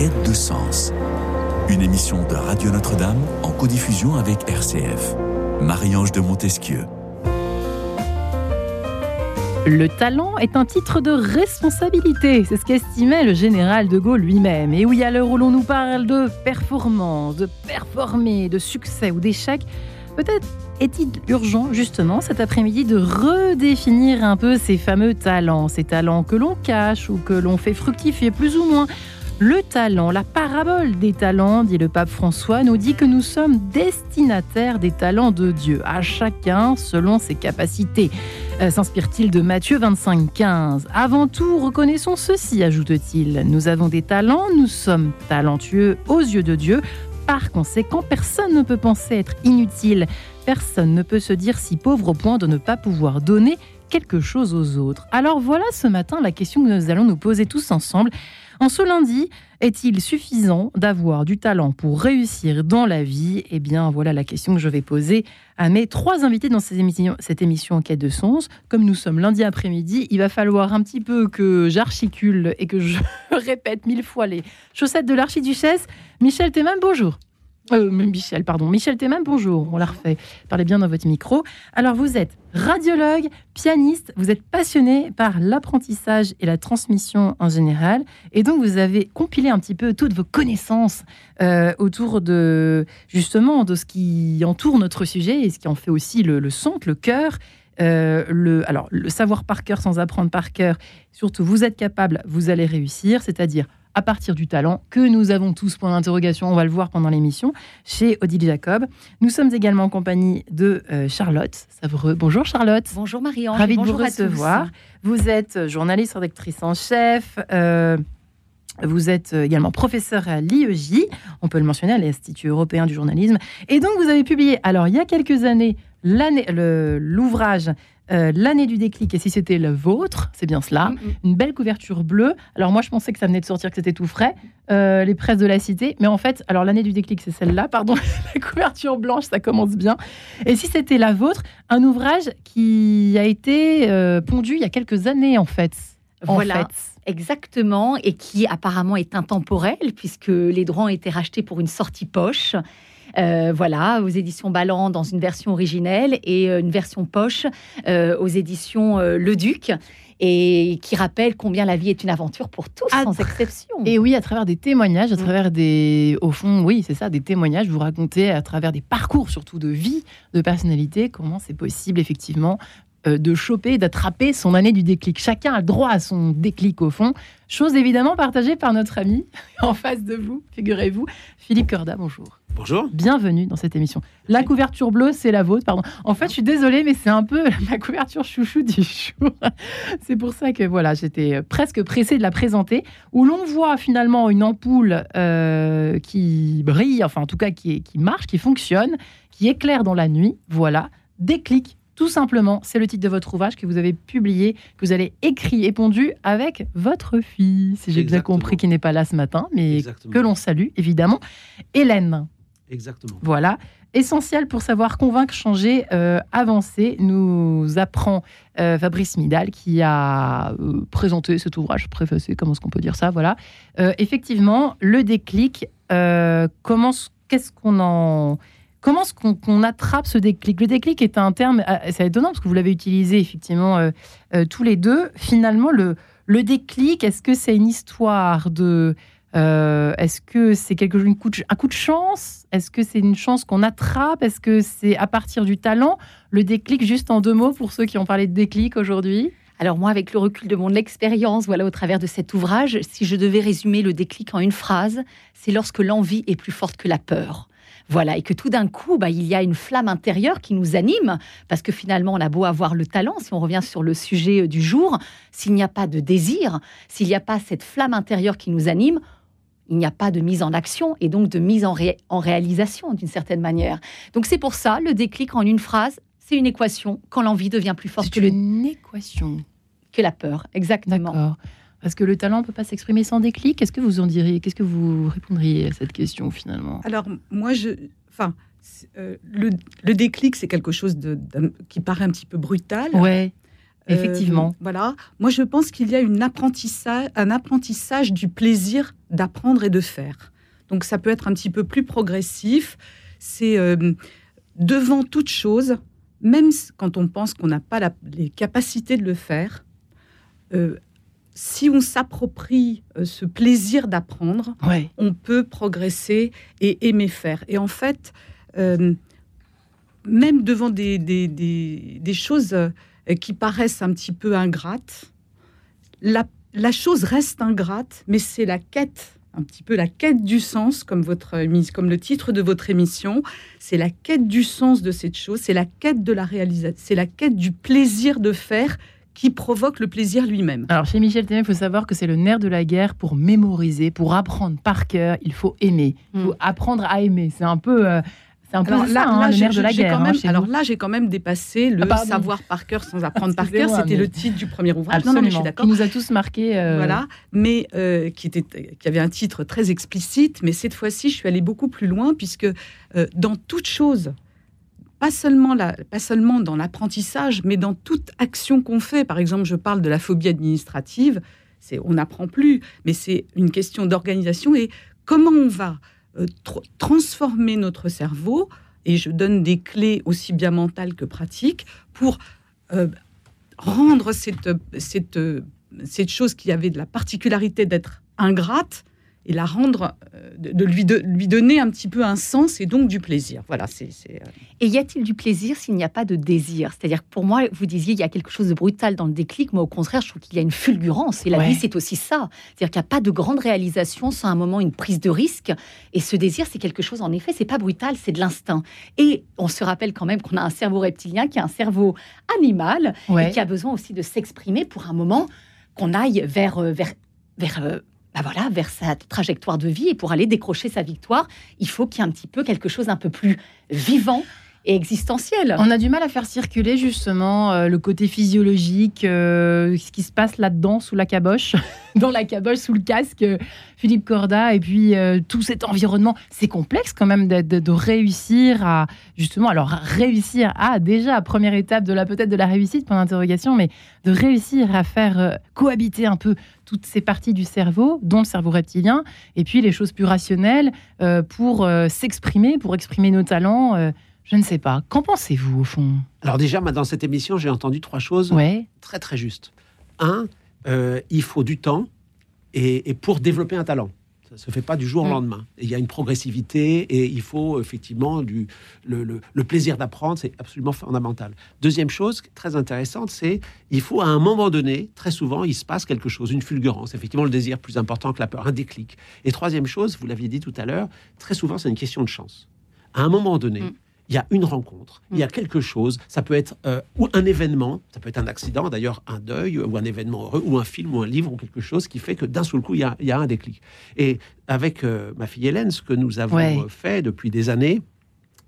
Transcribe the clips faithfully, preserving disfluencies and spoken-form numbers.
quête de sens. Une émission de Radio Notre-Dame en codiffusion avec R C F. Marie-Ange de Montesquieu. Le talent est un titre de responsabilité, c'est ce qu'estimait le général de Gaulle lui-même. Et oui, à l'heure où l'on nous parle de performance, de performer, de succès ou d'échec, peut-être est-il urgent, justement, cet après-midi, de redéfinir un peu ces fameux talents, ces talents que l'on cache ou que l'on fait fructifier plus ou moins. Le talent, la parabole des talents, dit le pape François, nous dit que nous sommes destinataires des talents de Dieu, à chacun selon ses capacités. Euh, s'inspire-t-il de Matthieu vingt-cinq, quinze ? Avant tout, reconnaissons ceci, ajoute-t-il. Nous avons des talents, nous sommes talentueux aux yeux de Dieu. Par conséquent, personne ne peut penser être inutile. Personne ne peut se dire si pauvre au point de ne pas pouvoir donner quelque chose aux autres. Alors voilà ce matin la question que nous allons nous poser tous ensemble. En ce lundi, est-il suffisant d'avoir du talent pour réussir dans la vie ? Eh bien, voilà la question que je vais poser à mes trois invités dans cette émission, cette émission en quête de sens. Comme nous sommes lundi après-midi, il va falloir un petit peu que j'articule et que je répète mille fois les chaussettes de l'archiduchesse. Michel Temam, bonjour. Euh, Michel, pardon. Michel Temam, bonjour. On la refait. Parlez bien dans votre micro. Alors, vous êtes radiologue, pianiste, vous êtes passionné par l'apprentissage et la transmission en général. Et donc, vous avez compilé un petit peu toutes vos connaissances euh, autour de, justement, de ce qui entoure notre sujet et ce qui en fait aussi le, le centre, le cœur. Euh, le, alors, le savoir par cœur sans apprendre par cœur. Surtout, vous êtes capable, vous allez réussir, c'est-à-dire à partir du talent que nous avons tous, point d'interrogation, on va le voir pendant l'émission, chez Odile Jacob. Nous sommes également en compagnie de euh, Charlotte Savreux. Bonjour Charlotte. Bonjour Marie-Ange. Ravie de vous recevoir. Vous êtes journaliste, rédactrice en chef. Euh, vous êtes également professeur à l'I E J, on peut le mentionner, à l'Institut européen du journalisme. Et donc vous avez publié, alors il y a quelques années, l'année, le, l'ouvrage Euh, l'année du déclic, et si c'était le vôtre, c'est bien cela, mm-hmm. une belle couverture bleue. Alors moi je pensais que ça venait de sortir, que c'était tout frais, euh, les presses de la cité, mais en fait, alors l'année du déclic c'est celle-là, pardon, la couverture blanche, ça commence bien. Et si c'était la vôtre, un ouvrage qui a été euh, pondu il y a quelques années en fait. En voilà. Fait. Exactement, et qui apparemment est intemporel, puisque les droits ont été rachetés pour une sortie poche. Euh, voilà, aux éditions Balland dans une version originelle et une version poche euh, aux éditions euh, Le Duc, et qui rappelle combien la vie est une aventure pour tous, à sans tra- exception. Et oui, à travers des témoignages, à travers des... Au fond, oui, c'est ça, des témoignages, vous racontez à travers des parcours, surtout de vie, de personnalité, comment c'est possible, effectivement, euh, de choper, d'attraper son année du déclic. Chacun a droit à son déclic, au fond. Chose évidemment partagée par notre ami, en face de vous, figurez-vous, Philippe Cordat, bonjour. Bonjour. Bienvenue dans cette émission. La couverture bleue, c'est la vôtre, pardon. En fait, je suis désolée, mais c'est un peu ma couverture chouchou du jour. C'est pour ça que, voilà, j'étais presque pressée de la présenter, où l'on voit finalement une ampoule euh, qui brille, enfin, en tout cas, qui, qui marche, qui fonctionne, qui éclaire dans la nuit, voilà, déclic. Tout simplement, c'est le titre de votre ouvrage que vous avez publié, que vous avez écrit et pondu avec votre fille, si j'ai Exactement. bien compris, qui n'est pas là ce matin, mais Exactement. que l'on salue, évidemment. Hélène. Exactement. Voilà. Essentiel pour savoir convaincre, changer, euh, avancer, nous apprend euh, Fabrice Midal, qui a euh, présenté cet ouvrage préfacé, comment est-ce qu'on peut dire ça, voilà. Euh, effectivement, le déclic, euh, comment, qu'est-ce qu'on en... Comment est-ce qu'on, qu'on attrape ce déclic ? Le déclic est un terme, c'est étonnant parce que vous l'avez utilisé effectivement euh, euh, tous les deux. Finalement, le, le déclic, est-ce que c'est une histoire de... Euh, est-ce que c'est quelque chose, une coup de, un coup de chance ? Est-ce que c'est une chance qu'on attrape ? Est-ce que c'est à partir du talent ? Le déclic, juste en deux mots pour ceux qui ont parlé de déclic aujourd'hui. Alors moi, avec le recul de mon expérience, voilà, au travers de cet ouvrage, si je devais résumer le déclic en une phrase, c'est lorsque l'envie est plus forte que la peur. Voilà, et que tout d'un coup, bah, il y a une flamme intérieure qui nous anime, parce que finalement, on a beau avoir le talent, si on revient sur le sujet du jour, s'il n'y a pas de désir, s'il n'y a pas cette flamme intérieure qui nous anime, il n'y a pas de mise en action et donc de mise en, ré- en réalisation, d'une certaine manière. Donc c'est pour ça, le déclic en une phrase, c'est une équation, quand l'envie devient plus forte que, le... une équation. que la peur. Exactement. D'accord. Parce que le talent ne peut pas s'exprimer sans déclic. Qu'est-ce que vous en diriez ? Qu'est-ce que vous répondriez à cette question, finalement ? Alors, moi, je... Enfin, euh, le, le déclic, c'est quelque chose de, de, qui paraît un petit peu brutal. Ouais. Effectivement. Euh, voilà. Moi, je pense qu'il y a une apprentissa- un apprentissage du plaisir d'apprendre et de faire. Donc, ça peut être un petit peu plus progressif. C'est euh, devant toute chose, même quand on pense qu'on n'a pas la, les capacités de le faire, euh, si on s'approprie euh, ce plaisir d'apprendre, ouais. on peut progresser et aimer faire. Et en fait, euh, même devant des, des, des, des choses euh, qui paraissent un petit peu ingrates, la, la chose reste ingrate, mais c'est la quête, un petit peu la quête du sens, comme, votre, comme le titre de votre émission, c'est la quête du sens de cette chose, c'est la quête de la réalisation, c'est la quête du plaisir de faire qui provoque le plaisir lui-même. Alors, chez Michel Temam, il faut savoir que c'est le nerf de la guerre pour mémoriser, pour apprendre par cœur, il faut aimer, il faut mmh. apprendre à aimer, c'est un peu... Euh, C'est un peu alors, ça, là, hein, là, le nerf de la guerre. Quand même, hein, alors vous. Là, j'ai quand même dépassé le ah, savoir par cœur sans apprendre par cœur. C'était mais... le titre du premier ouvrage. Absolument. Non, non, mais je suis d'accord. Qui nous a tous marqué. Euh... Voilà, mais euh, qui, était, qui avait un titre très explicite. Mais cette fois-ci, je suis allée beaucoup plus loin puisque euh, dans toute chose, pas seulement, la, pas seulement dans l'apprentissage, mais dans toute action qu'on fait. Par exemple, je parle de la phobie administrative. C'est, on n'apprend plus, mais c'est une question d'organisation et comment on va transformer notre cerveau, et je donne des clés aussi bien mentales que pratiques, pour euh, rendre cette, cette, cette chose qui avait de la particularité d'être ingrate, et la rendre, euh, de, lui de lui donner un petit peu un sens et donc du plaisir. Voilà, c'est, c'est, euh... Et y a-t-il du plaisir s'il n'y a pas de désir ? C'est-à-dire que pour moi, vous disiez qu'il y a quelque chose de brutal dans le déclic, moi au contraire, je trouve qu'il y a une fulgurance, et la ouais. vie c'est aussi ça. C'est-à-dire qu'il n'y a pas de grande réalisation sans un moment, une prise de risque, et ce désir c'est quelque chose, en effet, c'est pas brutal, c'est de l'instinct. Et on se rappelle quand même qu'on a un cerveau reptilien qui est un cerveau animal, ouais. et qui a besoin aussi de s'exprimer pour un moment qu'on aille vers... Euh, vers, vers euh, Ben voilà, vers sa trajectoire de vie, et pour aller décrocher sa victoire, il faut qu'il y ait un petit peu quelque chose un peu plus vivant et existentiel. On a du mal à faire circuler justement euh, le côté physiologique, euh, ce qui se passe là-dedans, sous la caboche, dans la caboche, sous le casque, euh, Philippe Cordat, et puis euh, tout cet environnement. C'est complexe quand même de, de, de réussir à, justement, alors réussir à, déjà, première étape de la, peut-être de la réussite, point d'interrogation, mais de réussir à faire euh, cohabiter un peu toutes ces parties du cerveau, dont le cerveau reptilien, et puis les choses plus rationnelles euh, pour euh, s'exprimer, pour exprimer nos talents. Euh, Je ne sais pas. Qu'en pensez-vous, au fond ? Alors déjà, dans cette émission, j'ai entendu trois choses ouais. très, très justes. Un, euh, il faut du temps et, et pour développer un talent. Ça ne se fait pas du jour mmh. au lendemain. Il y a une progressivité et il faut effectivement du, le, le, le plaisir d'apprendre. C'est absolument fondamental. Deuxième chose très intéressante, c'est il faut à un moment donné, très souvent, il se passe quelque chose, une fulgurance. Effectivement, le désir plus important que la peur, un déclic. Et troisième chose, vous l'aviez dit tout à l'heure, très souvent, c'est une question de chance. À un moment donné... Mmh. Il y a une rencontre, il y a quelque chose, ça peut être euh, ou un événement, ça peut être un accident, d'ailleurs un deuil, ou un événement heureux, ou un film, ou un livre, ou quelque chose qui fait que d'un seul coup, il y a, il y a un déclic. Et avec euh, ma fille Hélène, ce que nous avons ouais. fait depuis des années,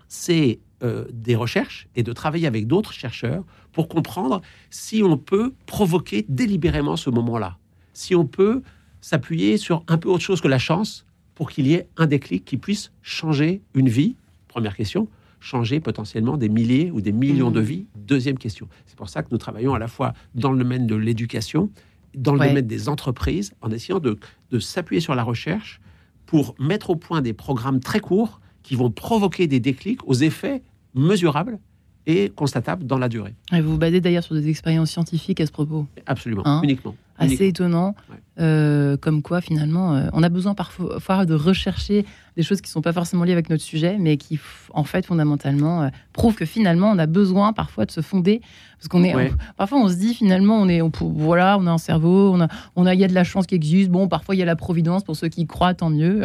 c'est euh, des recherches et de travailler avec d'autres chercheurs pour comprendre si on peut provoquer délibérément ce moment-là, si on peut s'appuyer sur un peu autre chose que la chance pour qu'il y ait un déclic qui puisse changer une vie, première question, changer potentiellement des milliers ou des millions mmh. de vies. Deuxième question. C'est pour ça que nous travaillons à la fois dans le domaine de l'éducation, dans le ouais. domaine des entreprises, en essayant de, de s'appuyer sur la recherche pour mettre au point des programmes très courts qui vont provoquer des déclics aux effets mesurables et constatables dans la durée. Et vous vous basez d'ailleurs sur des expériences scientifiques à ce propos. Absolument, hein uniquement. Assez uniquement. Étonnant, ouais. euh, comme quoi finalement, euh, on a besoin parfois de rechercher des choses qui ne sont pas forcément liées avec notre sujet, mais qui en fait fondamentalement euh, prouvent que finalement on a besoin parfois de se fonder, parce qu'on est, ouais. on, parfois on se dit finalement on est, on, voilà, on a un cerveau, on a, on a, il y a de la chance qui existe. Bon, parfois il y a la providence pour ceux qui y croient, tant mieux.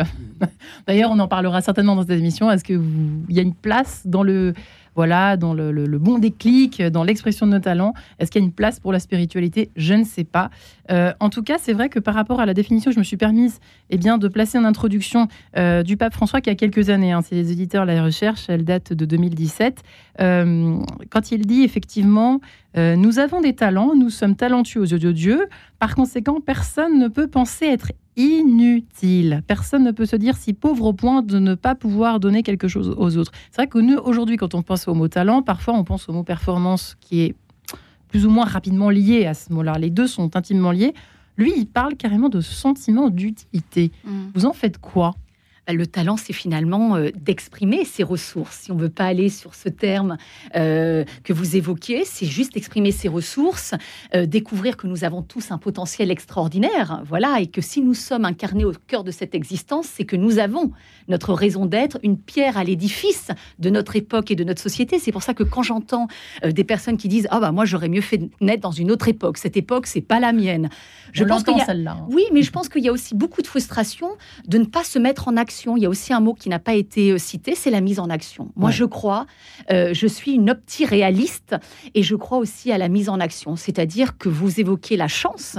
D'ailleurs, on en parlera certainement dans cette émission. Est-ce que vous, il y a une place dans le Voilà, dans le, le, le bon déclic, dans l'expression de nos talents. Est-ce qu'il y a une place pour la spiritualité ? Je ne sais pas. Euh, en tout cas, c'est vrai que par rapport à la définition, je me suis permise eh bien, de placer en introduction euh, du pape François, qui a quelques années, hein, c'est les éditeurs de la recherche, elle date de deux mille dix-sept, euh, quand il dit effectivement euh, « Nous avons des talents, nous sommes talentueux aux yeux de Dieu, par conséquent, personne ne peut penser être inutile. Personne ne peut se dire si pauvre au point de ne pas pouvoir donner quelque chose aux autres. » C'est vrai que nous, aujourd'hui, quand on pense au mot talent, parfois on pense au mot performance qui est plus ou moins rapidement liés à ce mot-là. Les deux sont intimement liés. Lui, il parle carrément de sentiment d'utilité. Mmh. Vous en faites quoi ? Le talent, c'est finalement euh, d'exprimer ses ressources. Si on ne veut pas aller sur ce terme euh, que vous évoquiez, c'est juste exprimer ses ressources, euh, découvrir que nous avons tous un potentiel extraordinaire, voilà, et que si nous sommes incarnés au cœur de cette existence, c'est que nous avons notre raison d'être, une pierre à l'édifice de notre époque et de notre société. C'est pour ça que quand j'entends euh, des personnes qui disent « Ah bah moi, j'aurais mieux fait naître dans une autre époque. Cette époque, c'est pas la mienne. » Je pense qu'il y a... celle-là. Hein. Oui, mais je pense qu'il y a aussi beaucoup de frustration de ne pas se mettre en action. Il y a aussi un mot qui n'a pas été cité, c'est la mise en action. Moi, ouais. je crois, euh, je suis une opti-réaliste et je crois aussi à la mise en action. C'est-à-dire que vous évoquez la chance.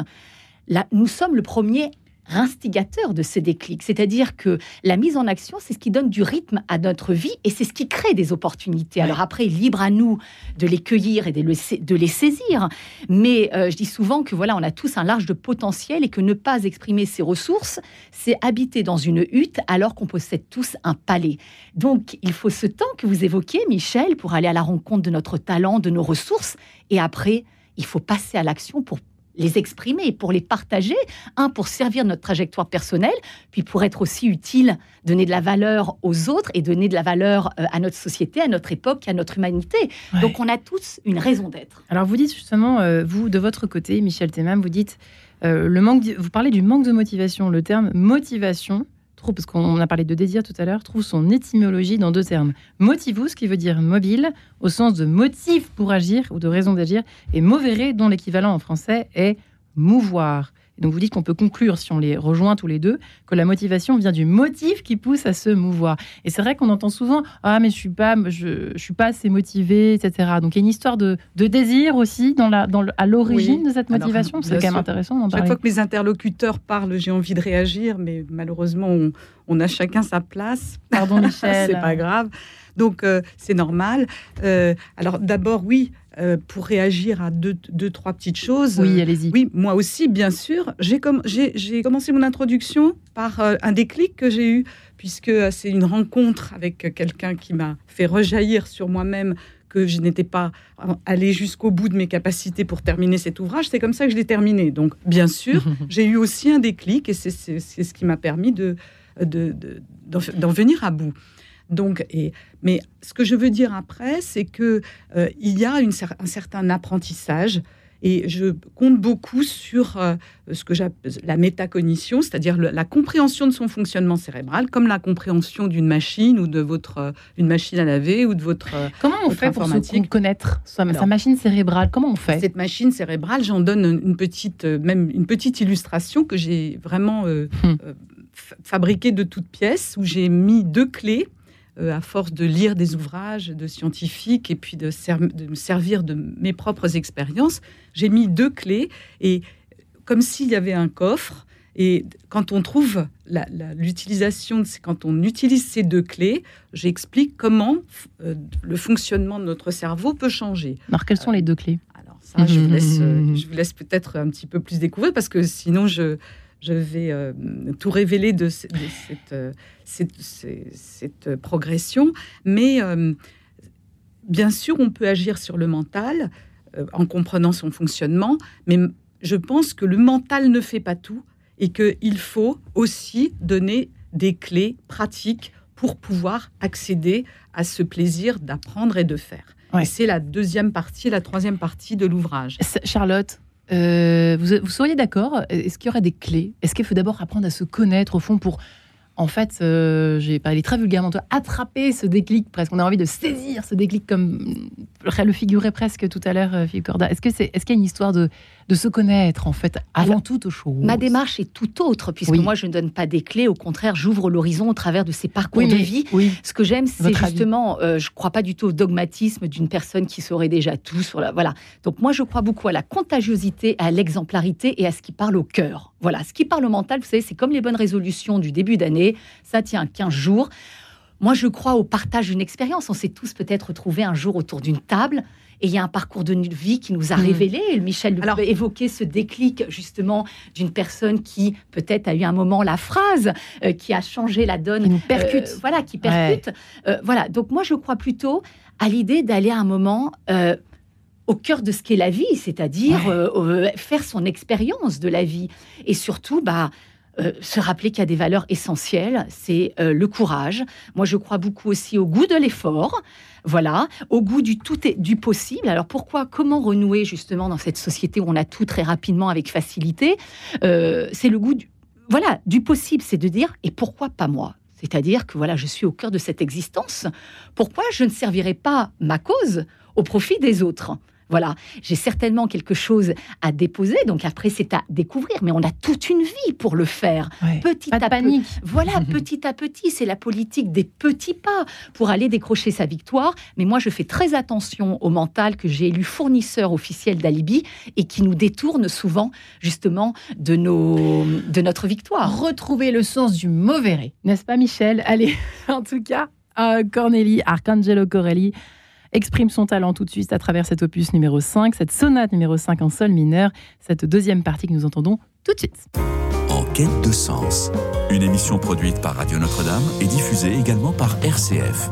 Là, nous sommes le premier instigateur de ce déclic. C'est-à-dire que la mise en action, c'est ce qui donne du rythme à notre vie et c'est ce qui crée des opportunités. Ouais. Alors après, libre à nous de les cueillir et de, le, de les saisir. Mais euh, je dis souvent que voilà, on a tous un large de potentiel et que ne pas exprimer ses ressources, c'est habiter dans une hutte alors qu'on possède tous un palais. Donc, il faut ce temps que vous évoquiez, Michel, pour aller à la rencontre de notre talent, de nos ressources. Et après, il faut passer à l'action pour les exprimer, pour les partager, un, pour servir notre trajectoire personnelle, puis pour être aussi utile, donner de la valeur aux autres et donner de la valeur à notre société, à notre époque, à notre humanité. Ouais. Donc, on a tous une raison d'être. Alors, vous dites justement, euh, vous, de votre côté, Michel Temam, vous dites, euh, le manque, vous parlez du manque de motivation. Le terme « motivation », trouve, parce qu'on a parlé de désir tout à l'heure, trouve son étymologie dans deux termes. « Motivus », qui veut dire « mobile », au sens de « motif pour agir » ou de « raison d'agir », et « movere », dont l'équivalent en français est « mouvoir ». Donc vous dites qu'on peut conclure, si on les rejoint tous les deux, que la motivation vient du motif qui pousse à se mouvoir. Et c'est vrai qu'on entend souvent « Ah, mais je suis pas, je, je suis pas assez motivé, et cetera » Donc il y a une histoire de, de désir aussi dans la, dans le, à l'origine oui. de cette motivation. Alors, c'est quand sûr. Même intéressant d'en parler. Chaque fois que mes interlocuteurs parlent, j'ai envie de réagir, mais malheureusement, on, on a chacun sa place. Pardon Michel. C'est pas grave. Donc euh, c'est normal. Euh, alors d'abord, oui, Euh, pour réagir à deux, deux, trois petites choses. Oui, allez-y. Euh, oui, moi aussi, bien sûr. J'ai, com- j'ai, j'ai commencé mon introduction par euh, un déclic que j'ai eu, puisque euh, c'est une rencontre avec quelqu'un qui m'a fait rejaillir sur moi-même que je n'étais pas allée jusqu'au bout de mes capacités pour terminer cet ouvrage. C'est comme ça que je l'ai terminé. Donc, bien sûr, j'ai eu aussi un déclic et c'est, c'est, c'est ce qui m'a permis de, de, de, d'en, d'en venir à bout. Donc, et, mais ce que je veux dire après, c'est que euh, il y a une cer- un certain apprentissage, et je compte beaucoup sur euh, ce que j'appelle la métacognition, c'est-à-dire le, la compréhension de son fonctionnement cérébral, comme la compréhension d'une machine ou de votre euh, une machine à laver ou de votre euh, comment on votre fait pour se connaître sa, Alors, sa machine cérébrale, comment on fait cette machine cérébrale, j'en donne une petite euh, même une petite illustration que j'ai vraiment euh, hmm. euh, f- fabriquée de toutes pièces, où j'ai mis deux clés. À force de lire des ouvrages de scientifiques et puis de, ser- de me servir de mes propres expériences, j'ai mis deux clés, et comme s'il y avait un coffre. Et quand on trouve la, la, l'utilisation, de, quand on utilise ces deux clés, j'explique comment euh, le fonctionnement de notre cerveau peut changer. Alors, quelles sont les deux clés ? Alors ça, mmh. je, vous laisse, euh, je vous laisse peut-être un petit peu plus découvrir, parce que sinon je... Je vais euh, tout révéler de, ce, de cette, euh, cette, cette, cette progression. Mais euh, bien sûr, on peut agir sur le mental euh, en comprenant son fonctionnement. Mais je pense que le mental ne fait pas tout et qu'il faut aussi donner des clés pratiques pour pouvoir accéder à ce plaisir d'apprendre et de faire. Ouais. Et c'est la deuxième partie, la troisième partie de l'ouvrage. C'est Charlotte ? Euh, vous, vous seriez d'accord ? Est-ce qu'il y aurait des clés ? Est-ce qu'il faut d'abord apprendre à se connaître, au fond, pour, en fait, euh, j'ai parlé très vulgairement, attraper ce déclic presque ? On a envie de saisir ce déclic, comme le figurait presque tout à l'heure, Philippe Cordat. Est-ce que c'est, est-ce qu'il y a une histoire de, de se connaître, en fait, avant Alors, toute chose ? Ma démarche est tout autre, puisque oui. moi, je ne donne pas des clés. Au contraire, j'ouvre l'horizon au travers de ces parcours oui, de vie. Oui. Ce que j'aime, c'est Votre justement, euh, je ne crois pas du tout au dogmatisme d'une personne qui saurait déjà tout. Sur la, voilà. Donc, moi, je crois beaucoup à la contagiosité, à l'exemplarité et à ce qui parle au cœur. Voilà, ce qui parle au mental, vous savez, c'est comme les bonnes résolutions du début d'année. Ça tient quinze jours. Moi, je crois au partage d'une expérience. On s'est tous peut-être retrouvés un jour autour d'une table. Et il y a un parcours de vie qui nous a révélé. Mmh. Michel Alors, évoquait ce déclic, justement, d'une personne qui, peut-être, a eu un moment la phrase, euh, qui a changé la donne. Qui nous percute. Euh, voilà, qui percute. Ouais. Euh, voilà. Donc, moi, je crois plutôt à l'idée d'aller à un moment... Euh, au cœur de ce qu'est la vie, c'est-à-dire ouais. euh, euh, faire son expérience de la vie. Et surtout, bah, euh, se rappeler qu'il y a des valeurs essentielles, c'est euh, le courage. Moi, je crois beaucoup aussi au goût de l'effort, voilà, au goût du tout et du possible. Alors, pourquoi, comment renouer justement dans cette société où on a tout très rapidement, avec facilité, euh, c'est le goût du, voilà, du possible, c'est de dire, et pourquoi pas moi ? C'est-à-dire que voilà, je suis au cœur de cette existence. Pourquoi je ne servirai pas ma cause au profit des autres ? Voilà, j'ai certainement quelque chose à déposer, donc après c'est à découvrir, mais on a toute une vie pour le faire, ouais, petit à panique. Peu. Voilà, petit à petit, c'est la politique des petits pas pour aller décrocher sa victoire, mais moi je fais très attention au mental que j'ai élu fournisseur officiel d'alibi et qui nous détourne souvent justement de, nos, de notre victoire. Retrouver le sens du mot verré, n'est-ce pas Michel ? Allez, en tout cas, euh, Corelli, Arcangelo Corelli, exprime son talent tout de suite à travers cet opus numéro cinq, cette sonate numéro cinq en sol mineur, cette deuxième partie que nous entendons tout de suite. En quête de sens, une émission produite par Radio Notre-Dame et diffusée également par R C F.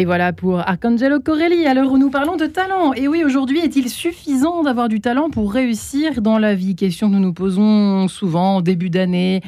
Et voilà pour Arcangelo Corelli, à l'heure où nous parlons de talent. Et oui, aujourd'hui, est-il suffisant d'avoir du talent pour réussir dans la vie ? Question que nous nous posons souvent au début d'année.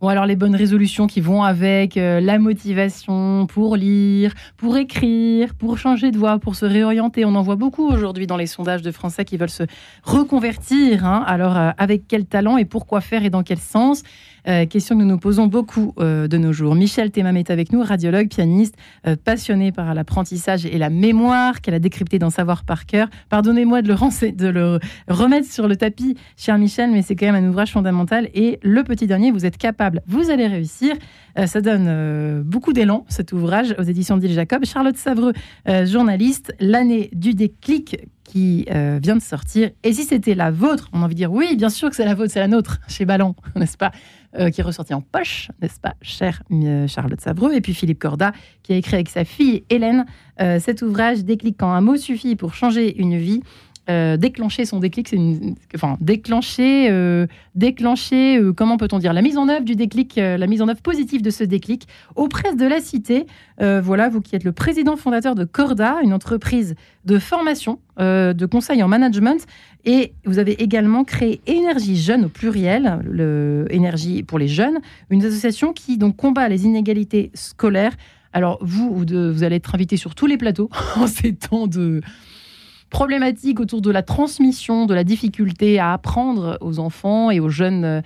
Bon, alors les bonnes résolutions qui vont avec euh, la motivation pour lire, pour écrire, pour changer de voie, pour se réorienter. On en voit beaucoup aujourd'hui dans les sondages de Français qui veulent se reconvertir. Hein. Alors, euh, avec quel talent et pourquoi faire et dans quel sens ? Euh, question que nous nous posons beaucoup euh, de nos jours. Michel Temam est avec nous, radiologue, pianiste, euh, passionné par l'apprentissage et la mémoire qu'elle a décrypté dans Savoir par cœur. Pardonnez-moi de le, rense- de le remettre sur le tapis, cher Michel, mais c'est quand même un ouvrage fondamental. Et le petit dernier, vous êtes capable, vous allez réussir. Euh, ça donne euh, beaucoup d'élan, cet ouvrage, aux éditions Odile Jacob. Charlotte Savreux, euh, journaliste, l'année du déclic qui euh, vient de sortir. Et si c'était la vôtre, on a envie de dire oui, bien sûr que c'est la vôtre, c'est la nôtre, chez Balland, n'est-ce pas ? Euh, qui est ressorti en poche, n'est-ce pas, chère euh, Charlotte Savreux, et puis Philippe Cordat, qui a écrit avec sa fille Hélène euh, cet ouvrage « Déclic quand un mot suffit pour changer une vie ». Euh, déclencher son déclic, c'est une... enfin déclencher, euh, déclencher, euh, comment peut-on dire, la mise en œuvre du déclic, euh, la mise en œuvre positive de ce déclic aux presses de la Cité. Euh, voilà, vous qui êtes le président fondateur de Corda, une entreprise de formation, euh, de conseil en management, et vous avez également créé Énergie Jeune au pluriel, le Énergie pour les jeunes, une association qui donc combat les inégalités scolaires. Alors vous, vous allez être invité sur tous les plateaux en ces temps de problématique autour de la transmission, de la difficulté à apprendre aux enfants et aux jeunes euh,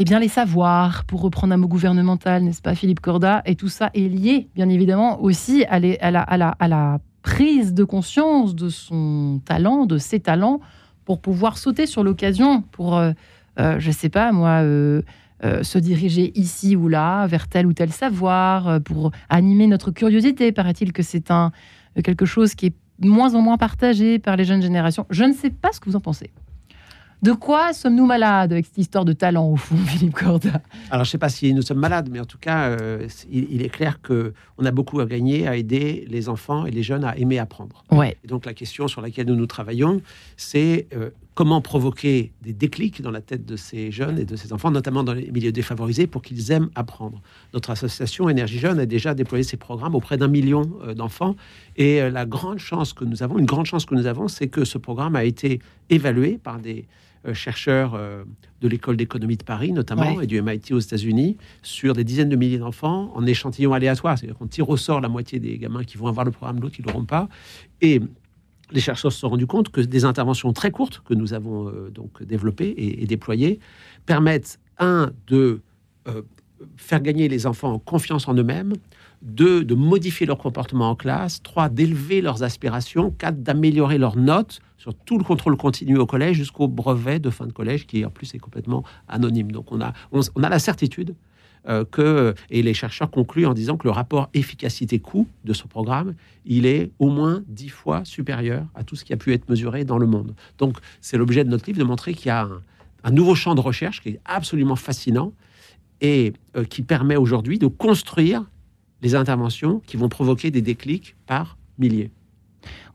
eh bien les savoirs, pour reprendre un mot gouvernemental, n'est-ce pas, Philippe Cordat, et tout ça est lié, bien évidemment, aussi à, les, à, la, à, la, à la prise de conscience de son talent, de ses talents, pour pouvoir sauter sur l'occasion, pour, euh, euh, je ne sais pas, moi, euh, euh, se diriger ici ou là vers tel ou tel savoir, euh, pour animer notre curiosité. Paraît-il que c'est un, quelque chose qui est de moins en moins partagé par les jeunes générations. Je ne sais pas ce que vous en pensez. De quoi sommes-nous malades avec cette histoire de talent, au fond, Philippe Cordat? Alors, je ne sais pas si nous sommes malades, mais en tout cas, euh, il, il est clair qu'on a beaucoup à gagner, à aider les enfants et les jeunes à aimer apprendre. Ouais. Et donc, la question sur laquelle nous nous travaillons, c'est euh, comment provoquer des déclics dans la tête de ces jeunes et de ces enfants, notamment dans les milieux défavorisés, pour qu'ils aiment apprendre. Notre association Énergie Jeune a déjà déployé ses programmes auprès d'un million euh, d'enfants. Et euh, la grande chance que nous avons, une grande chance que nous avons, c'est que ce programme a été évalué par des Euh, chercheurs euh, de l'école d'économie de Paris, notamment, ouais. et du M I T aux États-Unis, sur des dizaines de milliers d'enfants, en échantillons aléatoires. C'est-à-dire qu'on tire au sort la moitié des gamins qui vont avoir le programme, l'autre qui ne l'auront pas. Et les chercheurs se sont rendus compte que des interventions très courtes que nous avons euh, donc développées et, et déployées permettent, un, de euh, faire gagner les enfants en confiance en eux-mêmes, deux, de modifier leur comportement en classe, trois, d'élever leurs aspirations, quatre, d'améliorer leurs notes, sur tout le contrôle continu au collège jusqu'au brevet de fin de collège, qui en plus est complètement anonyme. Donc on a, on, on a la certitude euh, que, et les chercheurs concluent en disant que le rapport efficacité-coût de ce programme, il est au moins dix fois supérieur à tout ce qui a pu être mesuré dans le monde. Donc c'est l'objet de notre livre, de montrer qu'il y a un, un nouveau champ de recherche qui est absolument fascinant et euh, qui permet aujourd'hui de construire les interventions qui vont provoquer des déclics par milliers.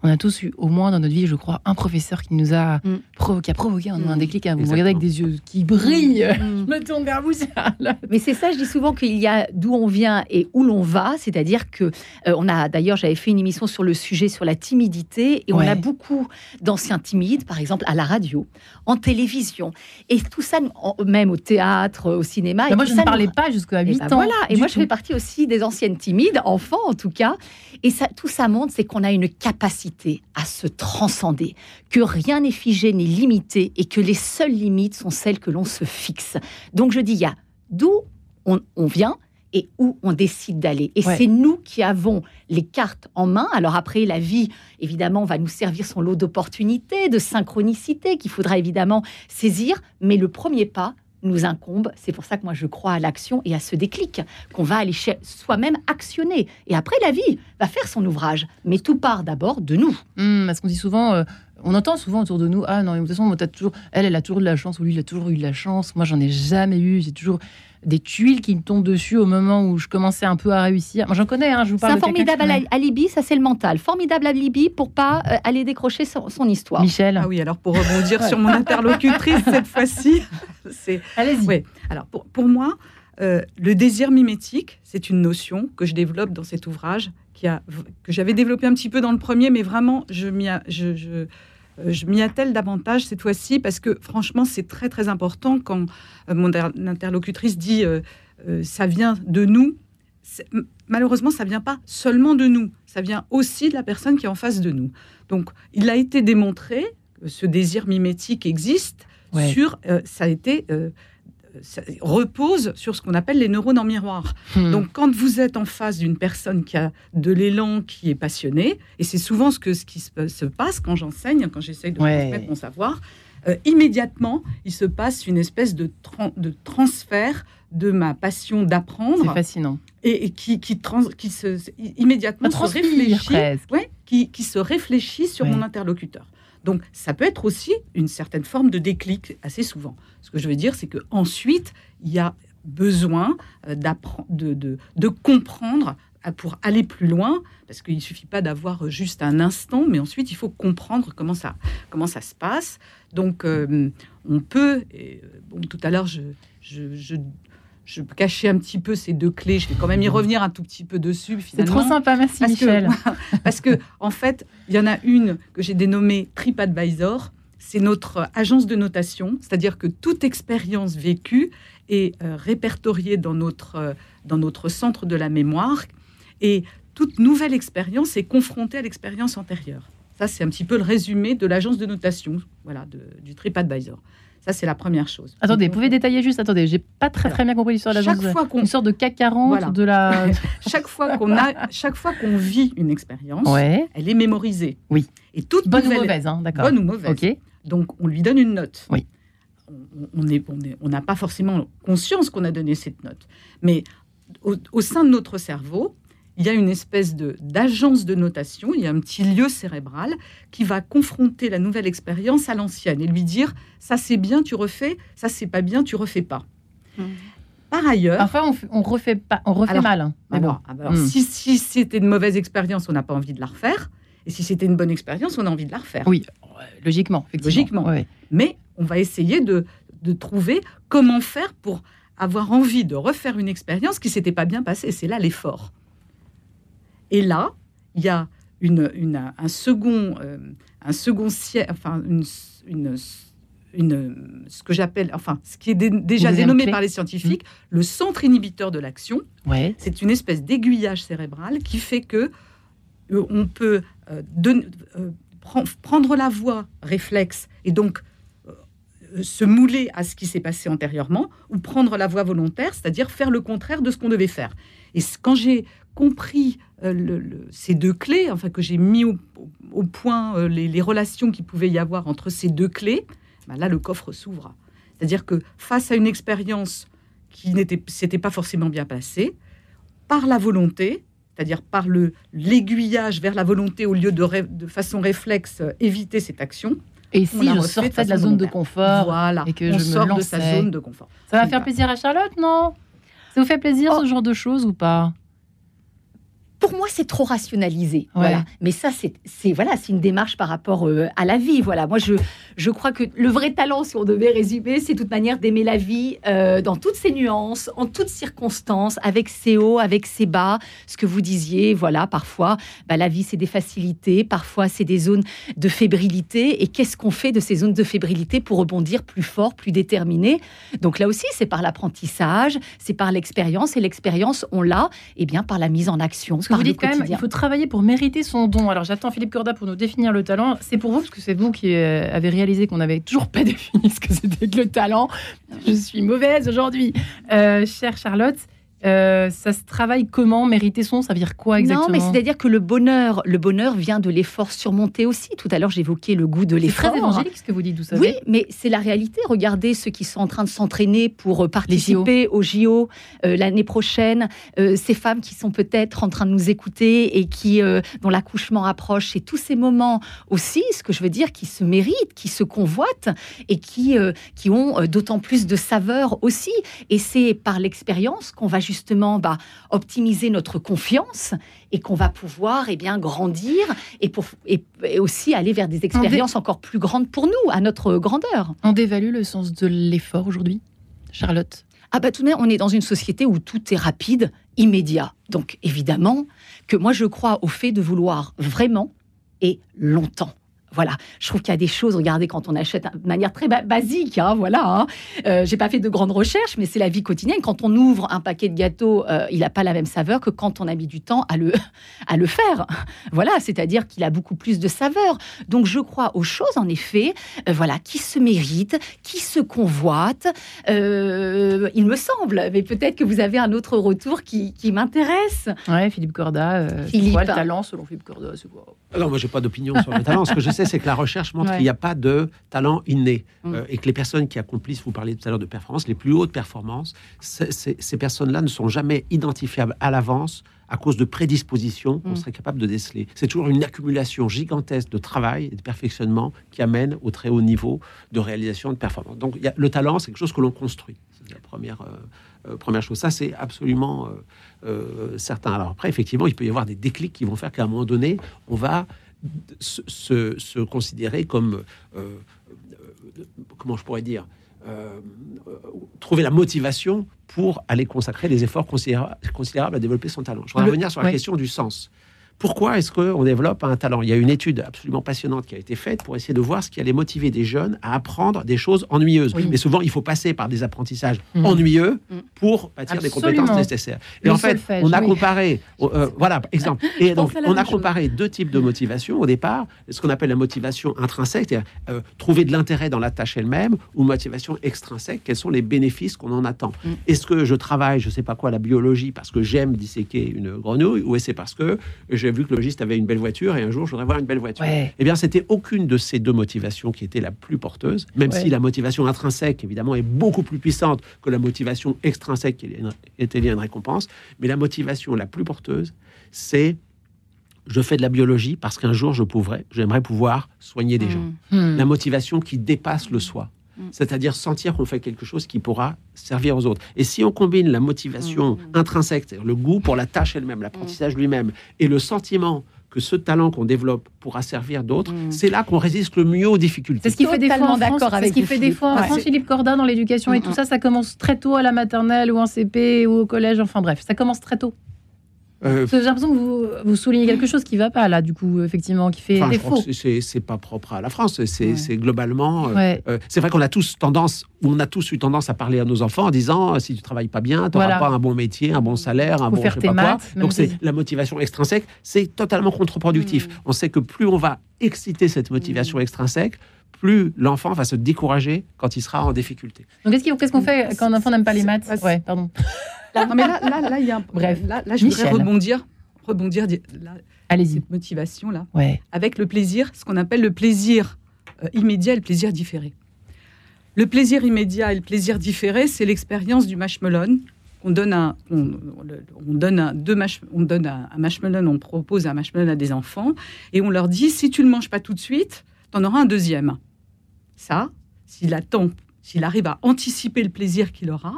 On a tous eu, au moins dans notre vie, je crois, un professeur qui nous a, mm. provo- qui a provoqué un, mm. un déclic. Hein, vous regardez avec des yeux qui brillent. Mm. Je me tourne vers vous, Charles. Mais c'est ça, je dis souvent qu'il y a d'où on vient et où l'on va. C'est-à-dire que, euh, on a, d'ailleurs, j'avais fait une émission sur le sujet, sur la timidité. Et ouais. on a beaucoup d'anciens timides, par exemple, à la radio, en télévision. Et tout ça, en, même au théâtre, au cinéma. Et moi, je ça, ne parlais nous... pas jusqu'à huit et ben ans. Voilà. Et moi, tout. je fais partie aussi des anciennes timides, enfants en tout cas. Et ça, tout ça montre, c'est qu'on a une capacité à se transcender, que rien n'est figé ni limité et que les seules limites sont celles que l'on se fixe. Donc je dis, il y a d'où on, on vient et où on décide d'aller. Et ouais. c'est nous qui avons les cartes en main. Alors après, la vie, évidemment, va nous servir son lot d'opportunités, de synchronicité qu'il faudra évidemment saisir, mais le premier pas nous incombe. C'est pour ça que moi, je crois à l'action et à ce déclic qu'on va aller soi-même actionner. Et après, la vie va faire son ouvrage. Mais tout part d'abord de nous. Mmh, parce qu'on dit souvent... Euh... On entend souvent autour de nous, ah non, de toute façon, t'as toujours, elle, elle a toujours de la chance, ou lui, il a toujours eu de la chance. Moi, j'en ai jamais eu. J'ai toujours des tuiles qui me tombent dessus au moment où je commençais un peu à réussir. Moi, j'en connais, hein, je vous parle de quelqu'un. C'est un formidable alibi, ça, c'est le mental. Formidable alibi pour pas euh, aller décrocher son, son histoire. Michel. Ah oui, alors pour rebondir sur mon interlocutrice cette fois-ci, c'est. Allez-y. Ouais. Alors pour, pour moi, euh, le désir mimétique, c'est une notion que je développe dans cet ouvrage. Qui a, que j'avais développé un petit peu dans le premier, mais vraiment, je m'y, a, je, je, je m'y attelle davantage cette fois-ci, parce que franchement, c'est très, très important quand euh, mon interlocutrice dit euh, euh, « ça vient de nous ». Malheureusement, ça ne vient pas seulement de nous, ça vient aussi de la personne qui est en face de nous. Donc, il a été démontré que ce désir mimétique existe, ouais. sur, euh, ça a été... Euh, Ça repose sur ce qu'on appelle les neurones en miroir. Hmm. Donc, quand vous êtes en face d'une personne qui a de l'élan, qui est passionnée, et c'est souvent ce, que, ce qui se passe quand j'enseigne, quand j'essaye de ouais. transmettre mon savoir, euh, immédiatement, il se passe une espèce de, tra- de transfert de ma passion d'apprendre. C'est fascinant. Et, et qui, qui, trans- qui se, immédiatement se réfléchit, ouais, qui, qui se réfléchit sur ouais. mon interlocuteur. Donc, ça peut être aussi une certaine forme de déclic, assez souvent. Ce que je veux dire, c'est qu'ensuite, il y a besoin d'apprendre, de, de, de comprendre pour aller plus loin, parce qu'il ne suffit pas d'avoir juste un instant, mais ensuite, il faut comprendre comment ça, comment ça se passe. Donc, euh, on peut... Et, bon, tout à l'heure, je... je, je Je peux cacher un petit peu ces deux clés. Je vais quand même y revenir un tout petit peu dessus, finalement. C'est trop sympa, merci parce Michel. Que, parce que, en fait, il y en a une que j'ai dénommée TripAdvisor. C'est notre agence de notation. C'est-à-dire que toute expérience vécue est euh, répertoriée dans notre, euh, dans notre centre de la mémoire. Et toute nouvelle expérience est confrontée à l'expérience antérieure. Ça, c'est un petit peu le résumé de l'agence de notation, voilà, de, du TripAdvisor. Ça, c'est la première chose. Attendez, vous pouvez détailler juste, attendez, j'ai pas très, très bien compris l'histoire de l'agence. Chaque fois qu'on... Une sorte de C A C quarante voilà. de la... chaque, fois qu'on a, chaque fois qu'on vit une expérience, ouais. elle est mémorisée. Oui. Et toute bonne nouvelle... ou mauvaise, hein, d'accord. Bonne ou mauvaise. Okay. Donc, on lui donne une note. Oui. on n'a on on on pas forcément conscience qu'on a donné cette note. Mais au, au sein de notre cerveau, il y a une espèce de, d'agence de notation, il y a un petit lieu cérébral qui va confronter la nouvelle expérience à l'ancienne et lui dire « ça c'est bien, tu refais, ça c'est pas bien, tu refais pas mmh. ». Par ailleurs... Enfin, on, f- on refait, pas, on refait alors, mal. Hein. Alors, bon. alors mmh. si, si c'était une mauvaise expérience, on n'a pas envie de la refaire. Et si c'était une bonne expérience, on a envie de la refaire. Oui, logiquement. Logiquement. Ouais. Mais on va essayer de, de trouver comment faire pour avoir envie de refaire une expérience qui ne s'était pas bien passée. C'est là l'effort. Et là, il y a une, une, un second... Euh, un second siècle, enfin, une... une Une, ce que j'appelle, enfin, ce qui est dé, déjà Vous dénommé par les scientifiques, mmh. le centre inhibiteur de l'action. Ouais. C'est une espèce d'aiguillage cérébral qui fait que euh, on peut euh, de, euh, pre- prendre la voie réflexe et donc euh, se mouler à ce qui s'est passé antérieurement, ou prendre la voie volontaire, c'est-à-dire faire le contraire de ce qu'on devait faire. Et c- quand j'ai compris euh, le, le, ces deux clés, enfin que j'ai mis au, au point euh, les, les relations qu'il pouvait y avoir entre ces deux clés. Ben là, le coffre s'ouvre. C'est-à-dire que face à une expérience qui n'était c'était pas forcément bien passée, par la volonté, c'est-à-dire par le, l'aiguillage vers la volonté au lieu de, ré, de façon réflexe éviter cette action. Et si je sortais de la zone de confort, voilà, et que je me sors de sa zone de confort. Ça va faire plaisir à Charlotte, non ? Ça vous fait plaisir oh. ce genre de choses ou pas ? Pour moi, c'est trop rationalisé. Ouais. Voilà. Mais ça, c'est, c'est, voilà, c'est une démarche par rapport euh, à la vie. Voilà. Moi, je, je crois que le vrai talent, si on devait résumer, c'est de toute manière d'aimer la vie euh, dans toutes ses nuances, en toutes circonstances, avec ses hauts, avec ses bas. Ce que vous disiez, voilà, parfois, bah, la vie, c'est des facilités, parfois, c'est des zones de fébrilité. Et qu'est-ce qu'on fait de ces zones de fébrilité pour rebondir plus fort, plus déterminé ? Donc là aussi, c'est par l'apprentissage, c'est par l'expérience. Et l'expérience, on l'a, eh bien, par la mise en action. Parce que vous dites quand même, il faut travailler pour mériter son don. Alors j'attends Philippe Cordat pour nous définir le talent. C'est pour vous, parce que c'est vous qui euh, avez réalisé qu'on n'avait toujours pas défini ce que c'était que le talent. Je suis mauvaise aujourd'hui. Euh, chère Charlotte, Euh, ça se travaille comment ? Mériter son, ça veut dire quoi exactement ? Non, mais c'est-à-dire que le bonheur, le bonheur vient de l'effort surmonté aussi. Tout à l'heure, j'évoquais le goût de l'effort. C'est très évangélique ce que vous dites, vous savez. Oui, mais c'est la réalité. Regardez ceux qui sont en train de s'entraîner pour participer aux J O euh, l'année prochaine. Euh, ces femmes qui sont peut-être en train de nous écouter et qui, euh, dont l'accouchement approche. Et tous ces moments aussi, ce que je veux dire, qui se méritent, qui se convoitent et qui, euh, qui ont d'autant plus de saveur aussi. Et c'est par l'expérience qu'on va justement justement bah, optimiser notre confiance et qu'on va pouvoir eh bien, grandir et, pour, et, et aussi aller vers des expériences dé... encore plus grandes pour nous, à notre grandeur. On dévalue le sens de l'effort aujourd'hui, Charlotte ? Ah bah, tout de même, on est dans une société où tout est rapide, immédiat. Donc évidemment que moi je crois au fait de vouloir vraiment et longtemps. Voilà, je trouve qu'il y a des choses, regardez, quand on achète de manière très ba- basique, hein, voilà, hein. Euh, j'ai pas fait de grandes recherches, mais c'est la vie quotidienne. Quand on ouvre un paquet de gâteaux, euh, il n'a pas la même saveur que quand on a mis du temps à le, à le faire. Voilà, c'est-à-dire qu'il a beaucoup plus de saveur. Donc, je crois aux choses, en effet, euh, voilà, qui se méritent, qui se convoitent, euh, il me semble, mais peut-être que vous avez un autre retour qui, qui m'intéresse. Ouais, Philippe Cordat, euh, Philippe. Quoi, le talent, selon Philippe Cordat, c'est quoi ? Alors, moi, j'ai pas d'opinion sur le talent. Ce que je sais, c'est que la recherche montre ouais. qu'il n'y a pas de talent inné mmh. euh, et que les personnes qui accomplissent, vous parlez tout à l'heure de performance, les plus hautes performances, c'est, c'est, ces personnes-là ne sont jamais identifiables à l'avance à cause de prédispositions qu'on mmh. serait capable de déceler. C'est toujours une accumulation gigantesque de travail et de perfectionnement qui amène au très haut niveau de réalisation de performance. Donc, y a, le talent, c'est quelque chose que l'on construit. C'est la première... Euh, Euh, première chose, ça c'est absolument euh, euh, certain. Alors après, effectivement, il peut y avoir des déclics qui vont faire qu'à un moment donné, on va se, se, se considérer comme, euh, euh, comment je pourrais dire, euh, euh, trouver la motivation pour aller consacrer des efforts considéra- considérables à développer son talent. Je voudrais revenir sur la ouais. question du sens. Pourquoi est-ce qu'on développe un talent ? Il y a une étude absolument passionnante qui a été faite pour essayer de voir ce qui allait motiver des jeunes à apprendre des choses ennuyeuses. Oui. Mais souvent, il faut passer par des apprentissages mmh. ennuyeux mmh. pour bâtir des compétences nécessaires. Et en fait, fait, on a oui. comparé... Euh, voilà, exemple. Et donc, on a comparé chose. deux types de motivation au départ. Ce qu'on appelle la motivation intrinsèque, c'est-à-dire euh, trouver de l'intérêt dans la tâche elle-même, ou motivation extrinsèque, quels sont les bénéfices qu'on en attend. Mmh. Est-ce que je travaille, je ne sais pas quoi, la biologie parce que j'aime disséquer une grenouille, ou est-ce que je j'ai vu que le logiste avait une belle voiture et un jour, je voudrais avoir une belle voiture. Ouais. Eh bien, c'était aucune de ces deux motivations qui était la plus porteuse, même ouais. si la motivation intrinsèque, évidemment, est beaucoup plus puissante que la motivation extrinsèque qui était liée à une récompense. Mais la motivation la plus porteuse, c'est je fais de la biologie parce qu'un jour, je pourrais, j'aimerais pouvoir soigner des mmh. gens. Mmh. La motivation qui dépasse le soi. C'est-à-dire sentir qu'on fait quelque chose qui pourra servir aux autres. Et si on combine la motivation mmh. intrinsèque, c'est-à-dire le goût pour la tâche elle-même, l'apprentissage mmh. lui-même, et le sentiment que ce talent qu'on développe pourra servir d'autres, mmh. c'est là qu'on résiste le mieux aux difficultés. C'est ce qui fait des fois en France, c'est ce qui fait des fois en France, Philippe Cordat, dans l'éducation mmh. et tout ça, ça commence très tôt à la maternelle ou en C P ou au collège, enfin bref, ça commence très tôt. Euh, J'ai l'impression que vous, vous soulignez quelque chose qui ne va pas, là, du coup, effectivement, qui fait enfin, défaut. C'est, c'est pas propre à la France, c'est, ouais. c'est globalement... Ouais. Euh, c'est vrai qu'on a tous tendance, on a tous eu tendance à parler à nos enfants en disant, si tu ne travailles pas bien, tu n'auras voilà. pas un bon métier, un bon salaire, un Faut bon je sais pas maths, quoi. Donc c'est la motivation extrinsèque, c'est totalement contre-productif. Mmh. On sait que plus on va exciter cette motivation mmh. extrinsèque, plus l'enfant va se décourager quand il sera en difficulté. Donc qu'est-ce, qu'est-ce qu'on fait quand un enfant n'aime pas les maths ? Ouais, pardon. Là, non mais là, là, là, il y a un... Bref, là, là je Michel. voudrais rebondir, rebondir là, Allez-y. cette motivation-là, ouais. avec le plaisir, ce qu'on appelle le plaisir euh, immédiat et le plaisir différé. Le plaisir immédiat et le plaisir différé, c'est l'expérience du marshmallow. On donne un, on, on donne un, deux mash, on donne un, un marshmallow, on propose un marshmallow à des enfants et on leur dit, si tu ne le manges pas tout de suite, t'en auras un deuxième. Ça, s'il attend, s'il arrive à anticiper le plaisir qu'il aura,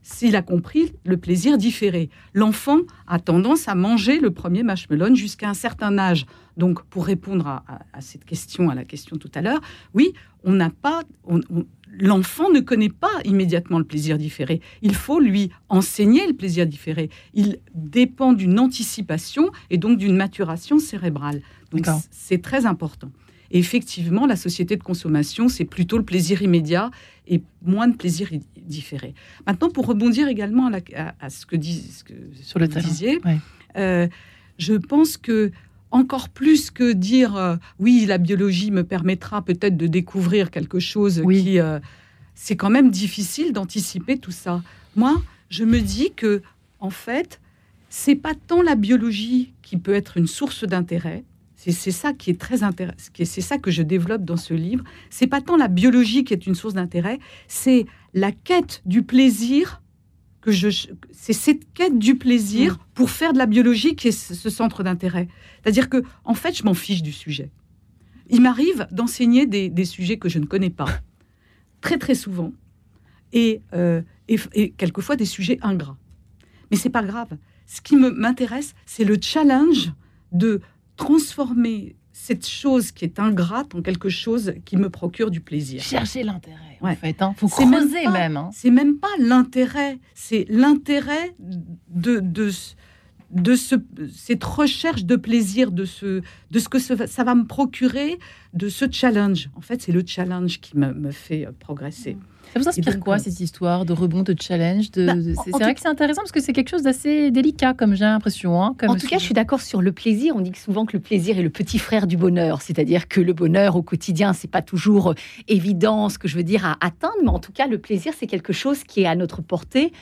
s'il a compris le plaisir différé. L'enfant a tendance à manger le premier marshmallow jusqu'à un certain âge. Donc, pour répondre à, à, à cette question, à la question tout à l'heure, oui, on n'a pas, on, on, l'enfant ne connaît pas immédiatement le plaisir différé. Il faut lui enseigner le plaisir différé. Il dépend d'une anticipation et donc d'une maturation cérébrale. Donc, D'accord. c'est très important. Et effectivement, la société de consommation, c'est plutôt le plaisir immédiat et moins de plaisir différé. Maintenant, pour rebondir également à, la, à, à ce que, dis, ce que Sur le vous disiez, ouais. euh, je pense que encore plus que dire euh, oui, la biologie me permettra peut-être de découvrir quelque chose, oui. qui, euh, c'est quand même difficile d'anticiper tout ça. Moi, je me dis que en fait, c'est pas tant la biologie qui peut être une source d'intérêt. C'est, c'est ça qui est très intéressant, c'est ça que je développe dans ce livre. C'est pas tant la biologie qui est une source d'intérêt, c'est la quête du plaisir que je. C'est cette quête du plaisir mmh. pour faire de la biologie qui est ce centre d'intérêt. C'est-à-dire que, en fait, je m'en fiche du sujet. Il m'arrive d'enseigner des, des sujets que je ne connais pas très très souvent et, euh, et, et quelquefois des sujets ingrats. Mais c'est pas grave. Ce qui me, m'intéresse, c'est le challenge de transformer cette chose qui est ingrate en quelque chose qui me procure du plaisir. Chercher l'intérêt, ouais. en fait. Hein. Faut c'est creuser même. Pas, même hein. C'est même pas l'intérêt, c'est l'intérêt de, de, de ce, cette recherche de plaisir, de ce, de ce que ce, ça va me procurer, de ce challenge. En fait, c'est le challenge qui me, me fait progresser. Mmh. Ça vous inspire donc, quoi, cette histoire de rebond, de challenge de, bah, de, C'est, c'est tout... vrai que c'est intéressant parce que c'est quelque chose d'assez délicat, comme j'ai l'impression. Hein, comme en tout cas, je suis d'accord sur le plaisir. On dit souvent que le plaisir est le petit frère du bonheur. C'est-à-dire que le bonheur au quotidien, c'est pas toujours évident, ce que je veux dire, à atteindre. Mais en tout cas, le plaisir, c'est quelque chose qui est à notre portée.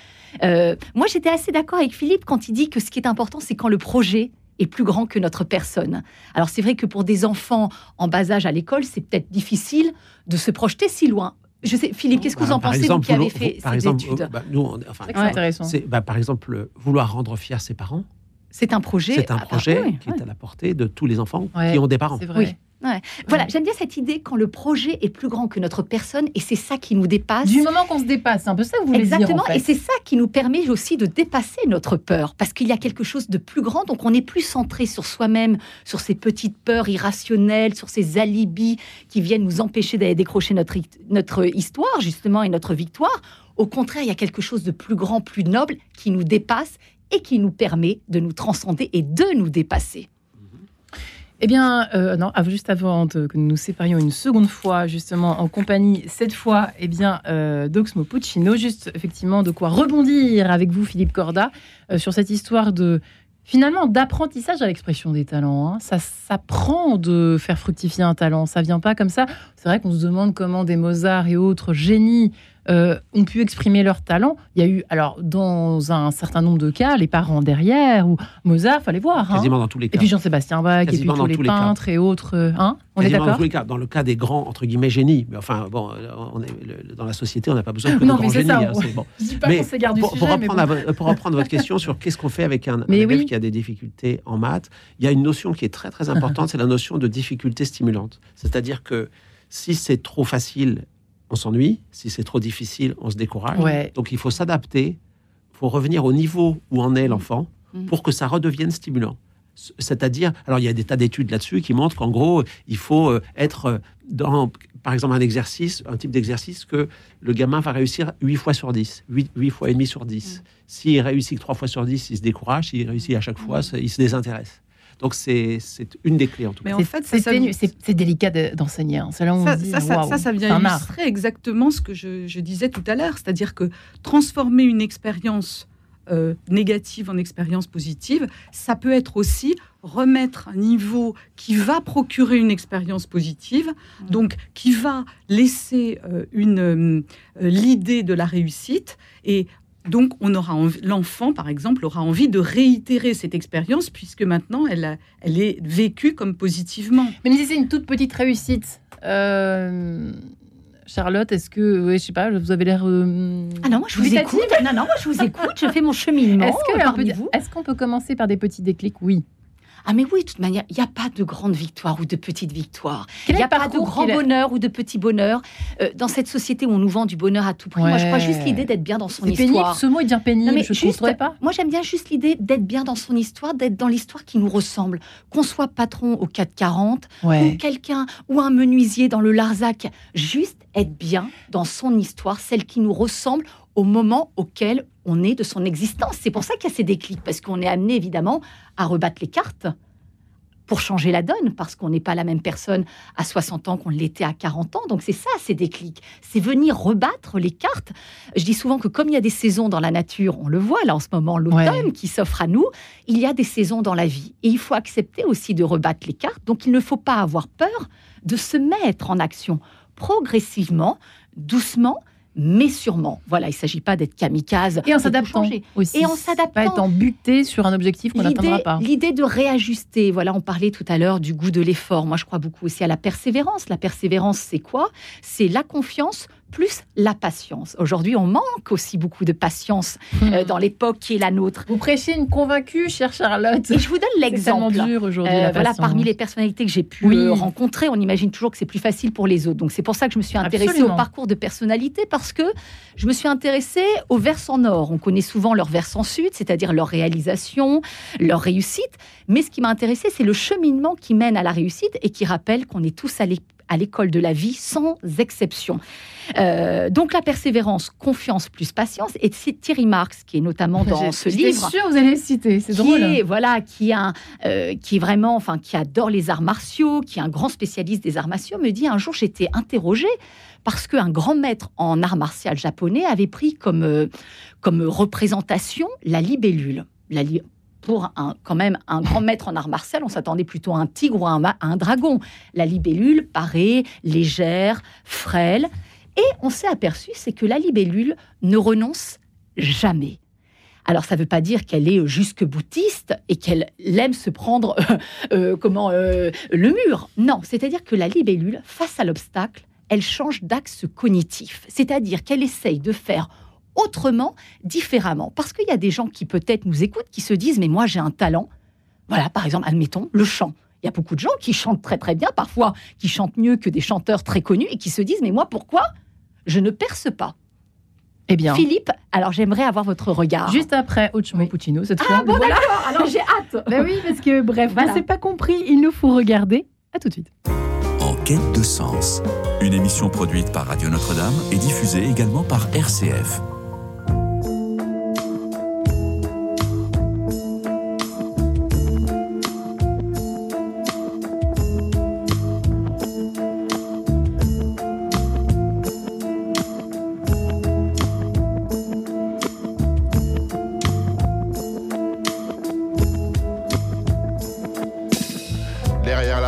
Euh, moi, j'étais assez d'accord avec Philippe quand il dit que ce qui est important, c'est quand le projet est plus grand que notre personne. Alors, c'est vrai que pour des enfants en bas âge à l'école, c'est peut-être difficile de se projeter si loin. Je sais, Philippe, qu'est-ce que bah, vous en pensez, exemple, vous qui avez fait par ces exemple, études bah, nous, on, enfin, c'est intéressant. C'est, bah, par exemple, vouloir rendre fiers ses parents. C'est un projet, c'est un projet ah, qui oui. est à la portée de tous les enfants ouais, qui ont des parents. C'est vrai. Oui. Ouais. Voilà, ouais. j'aime bien cette idée quand le projet est plus grand que notre personne et c'est ça qui nous dépasse. Du moment qu'on se dépasse, c'est un peu ça que vous voulez Exactement, dire en fait. Et c'est ça qui nous permet aussi de dépasser notre peur parce qu'il y a quelque chose de plus grand, donc on est plus centré sur soi-même, sur ces petites peurs irrationnelles, sur ces alibis qui viennent nous empêcher d'aller décrocher notre, notre histoire justement et notre victoire. Au contraire, il y a quelque chose de plus grand, plus noble qui nous dépasse et qui nous permet de nous transcender et de nous dépasser. Eh bien, euh, non, juste avant que nous nous séparions une seconde fois, justement, en compagnie, cette fois, eh bien, euh, d'Oxmo Puccino, juste, effectivement, de quoi rebondir avec vous, Philippe Cordat, euh, sur cette histoire de, finalement, d'apprentissage à l'expression des talents. Hein. Ça s'apprend de faire fructifier un talent, ça vient pas comme ça. C'est vrai qu'on se demande comment des Mozart et autres génies euh, ont pu exprimer leur talent. Il y a eu, alors, dans un certain nombre de cas, les parents derrière, ou Mozart, fallait voir. Hein. Quasiment dans tous les cas. Et puis Jean-Sébastien Bach, et puis tous les peintres et autres. Hein, on est d'accord ? Dans tous les cas. Dans le cas des grands, entre guillemets, génies. Mais enfin, bon, on est, le, dans la société, on n'a pas besoin de grands génies. Non, mais c'est ça. Bon. Je ne dis pas mais qu'on s'égare du sujet. Pour reprendre, mais bon. à, pour reprendre votre question sur qu'est-ce qu'on fait avec un, un oui. élève qui a des difficultés en maths, il y a une notion qui est très, très importante, c'est la notion de difficulté stimulante. C'est-à-dire que si c'est trop facile, on s'ennuie. Si c'est trop difficile, on se décourage. Ouais. Donc, il faut s'adapter. Il faut revenir au niveau où en est l'enfant mmh. pour que ça redevienne stimulant. C'est-à-dire... Alors, il y a des tas d'études là-dessus qui montrent qu'en gros, il faut être dans... Par exemple, un exercice, un type d'exercice que le gamin va réussir huit fois sur dix, huit, huit fois et demi sur dix. Mmh. S'il réussit que trois fois sur dix, il se décourage. S'il réussit à chaque fois, il se désintéresse. Donc, c'est, c'est une des clés, en tout cas. Mais en fait, c'est, ça, c'est, c'est, c'est délicat de, d'enseigner. Hein. Là, on ça, dit, ça, wow, ça, ça, ça vient illustrer exactement ce que je, je disais tout à l'heure. C'est-à-dire que transformer une expérience euh, négative en expérience positive, ça peut être aussi remettre un niveau qui va procurer une expérience positive, mmh. donc qui va laisser euh, une, euh, l'idée de la réussite et... Donc, on aura envie, l'enfant, par exemple, aura envie de réitérer cette expérience puisque maintenant, elle, a, elle est vécue comme positivement. Mais si c'est une toute petite réussite, euh, Charlotte, est-ce que, ouais, je sais pas, vous avez l'air euh, ah non, moi je vous écoute. Non, non, moi je vous écoute. Je fais mon cheminement. Est-ce, que, peut, est-ce qu'on peut commencer par des petits déclics ? Oui. Ah mais oui, de toute manière, il n'y a pas de grande victoire ou de petite victoire. Il n'y a pas de grand bonheur ou de petit bonheur. Euh, dans cette société où on nous vend du bonheur à tout prix, ouais. moi je crois juste l'idée d'être bien dans son c'est histoire. Pénible, ce mot est bien pénible, non, mais je ne trouverais pas. Moi j'aime bien juste l'idée d'être bien dans son histoire, d'être dans l'histoire qui nous ressemble. Qu'on soit patron au quatre quarante, ouais. ou quelqu'un, ou un menuisier dans le Larzac. Juste être bien dans son histoire, celle qui nous ressemble au moment auquel on est de son existence. C'est pour ça qu'il y a ces déclics, parce qu'on est amené, évidemment, à rebattre les cartes pour changer la donne, parce qu'on n'est pas la même personne à soixante ans qu'on l'était à quarante ans. Donc, c'est ça, ces déclics. C'est venir rebattre les cartes. Je dis souvent que comme il y a des saisons dans la nature, on le voit là en ce moment, l'automne ouais. qui s'offre à nous, il y a des saisons dans la vie. Et il faut accepter aussi de rebattre les cartes. Donc, il ne faut pas avoir peur de se mettre en action progressivement, doucement, mais sûrement. Voilà, il ne s'agit pas d'être kamikaze. Et en s'adaptant aussi. Et en s'adaptant. Pas être embuté sur un objectif qu'on n'atteindra pas. L'idée de réajuster. Voilà, on parlait tout à l'heure du goût de l'effort. Moi, je crois beaucoup aussi à la persévérance. La persévérance, c'est quoi ? C'est la confiance plus la patience. Aujourd'hui, on manque aussi beaucoup de patience mmh. euh, dans l'époque qui est la nôtre. Vous prêchez une convaincue, chère Charlotte. Et je vous donne l'exemple. C'est tellement dur aujourd'hui, euh, la voilà, parmi les personnalités que j'ai pu oui. euh, rencontrer, on imagine toujours que c'est plus facile pour les autres. Donc c'est pour ça que je me suis intéressée Absolument. Au parcours de personnalité, parce que je me suis intéressée au versant nord. On connaît souvent leur versant sud, c'est-à-dire leur réalisation, leur réussite. Mais ce qui m'a intéressée, c'est le cheminement qui mène à la réussite et qui rappelle qu'on est tous à l'époque à l'école de la vie, sans exception. Euh, donc la persévérance, confiance plus patience, et c'est Thierry Marx qui est notamment dans ce livre. Je suis sûre vous allez le citer, c'est drôle. Qui est, voilà, qui a, euh, qui est vraiment, enfin, qui adore les arts martiaux, qui est un grand spécialiste des arts martiaux, me dit un jour j'étais interrogée parce qu'un grand maître en art martial japonais avait pris comme euh, comme représentation la libellule, la li- Pour un, quand même un grand maître en art martial, on s'attendait plutôt à un tigre ou à un, à un dragon. La libellule paraît légère, frêle. Et on s'est aperçu, c'est que la libellule ne renonce jamais. Alors, ça ne veut pas dire qu'elle est jusque boutiste et qu'elle aime se prendre euh, euh, comment, euh, le mur. Non, c'est-à-dire que la libellule, face à l'obstacle, elle change d'axe cognitif. C'est-à-dire qu'elle essaye de faire autrement, différemment. Parce qu'il y a des gens qui peut-être nous écoutent, qui se disent « mais moi j'ai un talent ». Voilà, par exemple, admettons, le chant. Il y a beaucoup de gens qui chantent très très bien, parfois qui chantent mieux que des chanteurs très connus, et qui se disent « mais moi pourquoi je ne perce pas ?» Eh bien, Philippe, alors j'aimerais avoir votre regard. Juste après Oxmo oui. Puccino, cette fois. Ah bon, voilà. D'accord, alors j'ai hâte. Ben oui, parce que bref, voilà. On ne s'est pas compris, il nous faut regarder. À tout de suite. En quête de sens, une émission produite par Radio Notre-Dame et diffusée également par R C F.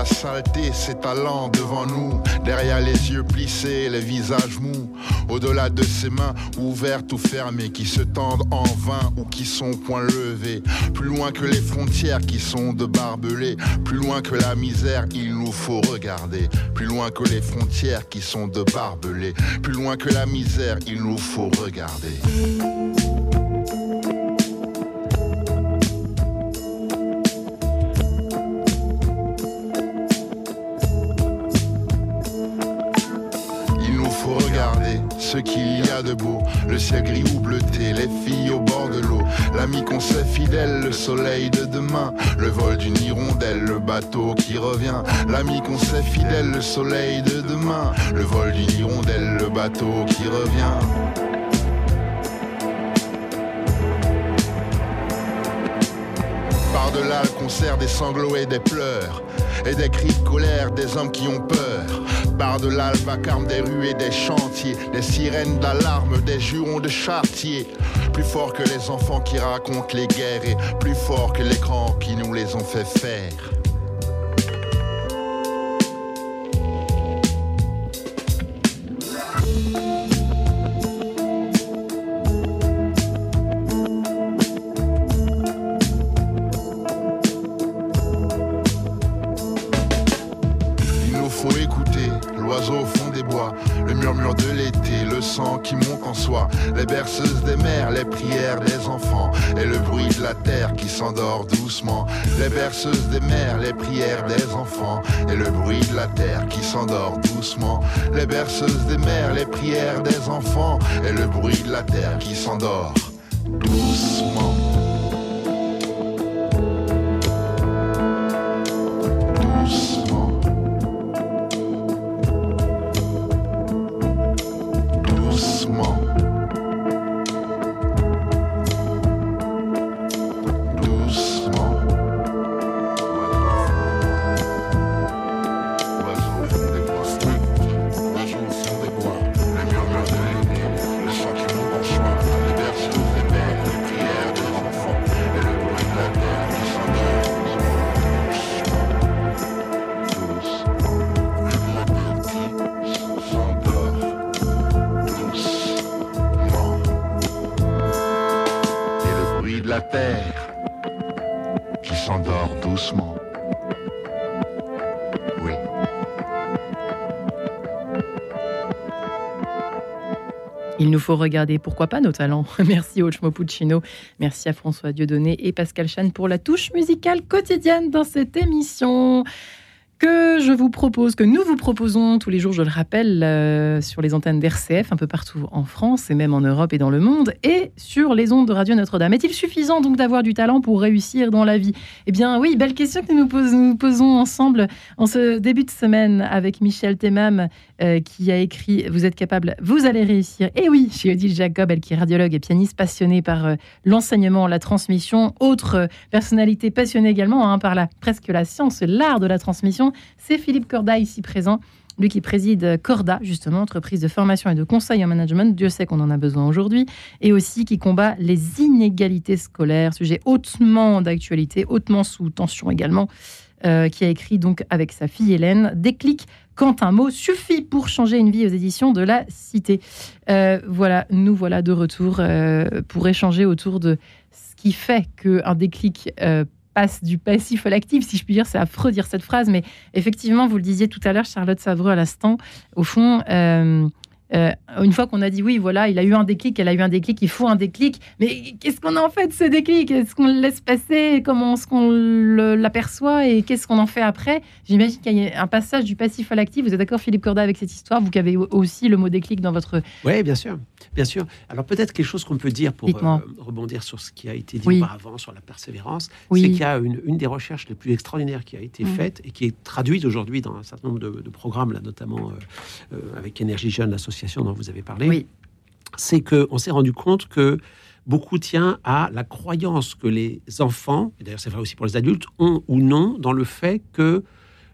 Saleté, ses talents devant nous, derrière les yeux plissés, les visages mous, au-delà de ces mains ouvertes ou fermées qui se tendent en vain ou qui sont point levés, plus loin que les frontières qui sont de barbelés, plus loin que la misère il nous faut regarder, plus loin que les frontières qui sont de barbelés, plus loin que la misère il nous faut regarder. Ce qu'il y a de beau, le ciel gris ou bleuté, les filles au bord de l'eau, l'ami qu'on sait fidèle, le soleil de demain, le vol d'une hirondelle, le bateau qui revient, l'ami qu'on sait fidèle, le soleil de demain, le vol d'une hirondelle, le bateau qui revient. Par-delà le concert des sanglots et des pleurs, et des cris de colère des hommes qui ont peur. Par-delà le vacarme des rues et des chantiers, des sirènes d'alarme, des jurons de chartier. Plus fort que les enfants qui racontent les guerres, et plus fort que l'écran qui nous les ont fait faire. Les berceuses des mères, les prières des enfants et le bruit de la terre qui s'endort doucement. Les berceuses des mères, les prières des enfants et le bruit de la terre qui s'endort doucement. Les berceuses des mères, les prières des enfants et le bruit de la terre qui s'endort doucement. Il nous faut regarder, pourquoi pas, nos talents. Merci Oxmo Puccino, merci à François Dieudonné et Pascal Chan pour la touche musicale quotidienne dans cette émission que je vous propose, que nous vous proposons tous les jours, je le rappelle, euh, sur les antennes d'R C F, un peu partout en France et même en Europe et dans le monde, et sur les ondes de Radio Notre-Dame. Est-il suffisant donc d'avoir du talent pour réussir dans la vie ? Eh bien oui, belle question que nous pose, nous posons ensemble en ce début de semaine avec Michel Temam, euh, qui a écrit « Vous êtes capable, vous allez réussir ». Et oui, chez Odile Jacob, elle qui est radiologue et pianiste, passionnée par euh, l'enseignement, la transmission, autre euh, personnalité passionnée également hein, par la, presque la science, l'art de la transmission. C'est Philippe Cordat ici présent, lui qui préside Corda, justement, entreprise de formation et de conseil en management, Dieu sait qu'on en a besoin aujourd'hui, et aussi qui combat les inégalités scolaires, sujet hautement d'actualité, hautement sous tension également, euh, qui a écrit donc avec sa fille Hélène, Déclic quand un mot suffit pour changer une vie aux éditions de la Cité. Euh, voilà, nous voilà de retour euh, pour échanger autour de ce qui fait qu'un déclic euh, du passif à l'actif, si je puis dire, c'est affreux de dire cette phrase, mais effectivement, vous le disiez tout à l'heure, Charlotte Savreux, à l'instant, au fond, euh, euh, une fois qu'on a dit oui, voilà, il a eu un déclic, elle a eu un déclic, il faut un déclic, mais qu'est-ce qu'on en fait de ce déclic ? Est-ce qu'on le laisse passer ? Comment est-ce qu'on le, l'aperçoit ? Et qu'est-ce qu'on en fait après ? J'imagine qu'il y a un passage du passif à l'actif. Vous êtes d'accord, Philippe Cordat, avec cette histoire ? Vous qui avez aussi le mot déclic dans votre... Oui, bien sûr. Bien sûr. Alors peut-être quelque chose qu'on peut dire pour euh, rebondir sur ce qui a été dit oui. auparavant, sur la persévérance, oui. c'est qu'il y a une, une des recherches les plus extraordinaires qui a été oui. faite et qui est traduite aujourd'hui dans un certain nombre de, de programmes, là, notamment euh, euh, avec Énergie Jeune, l'association dont vous avez parlé, oui. c'est qu'on s'est rendu compte que beaucoup tient à la croyance que les enfants, et d'ailleurs c'est vrai aussi pour les adultes, ont ou non dans le fait que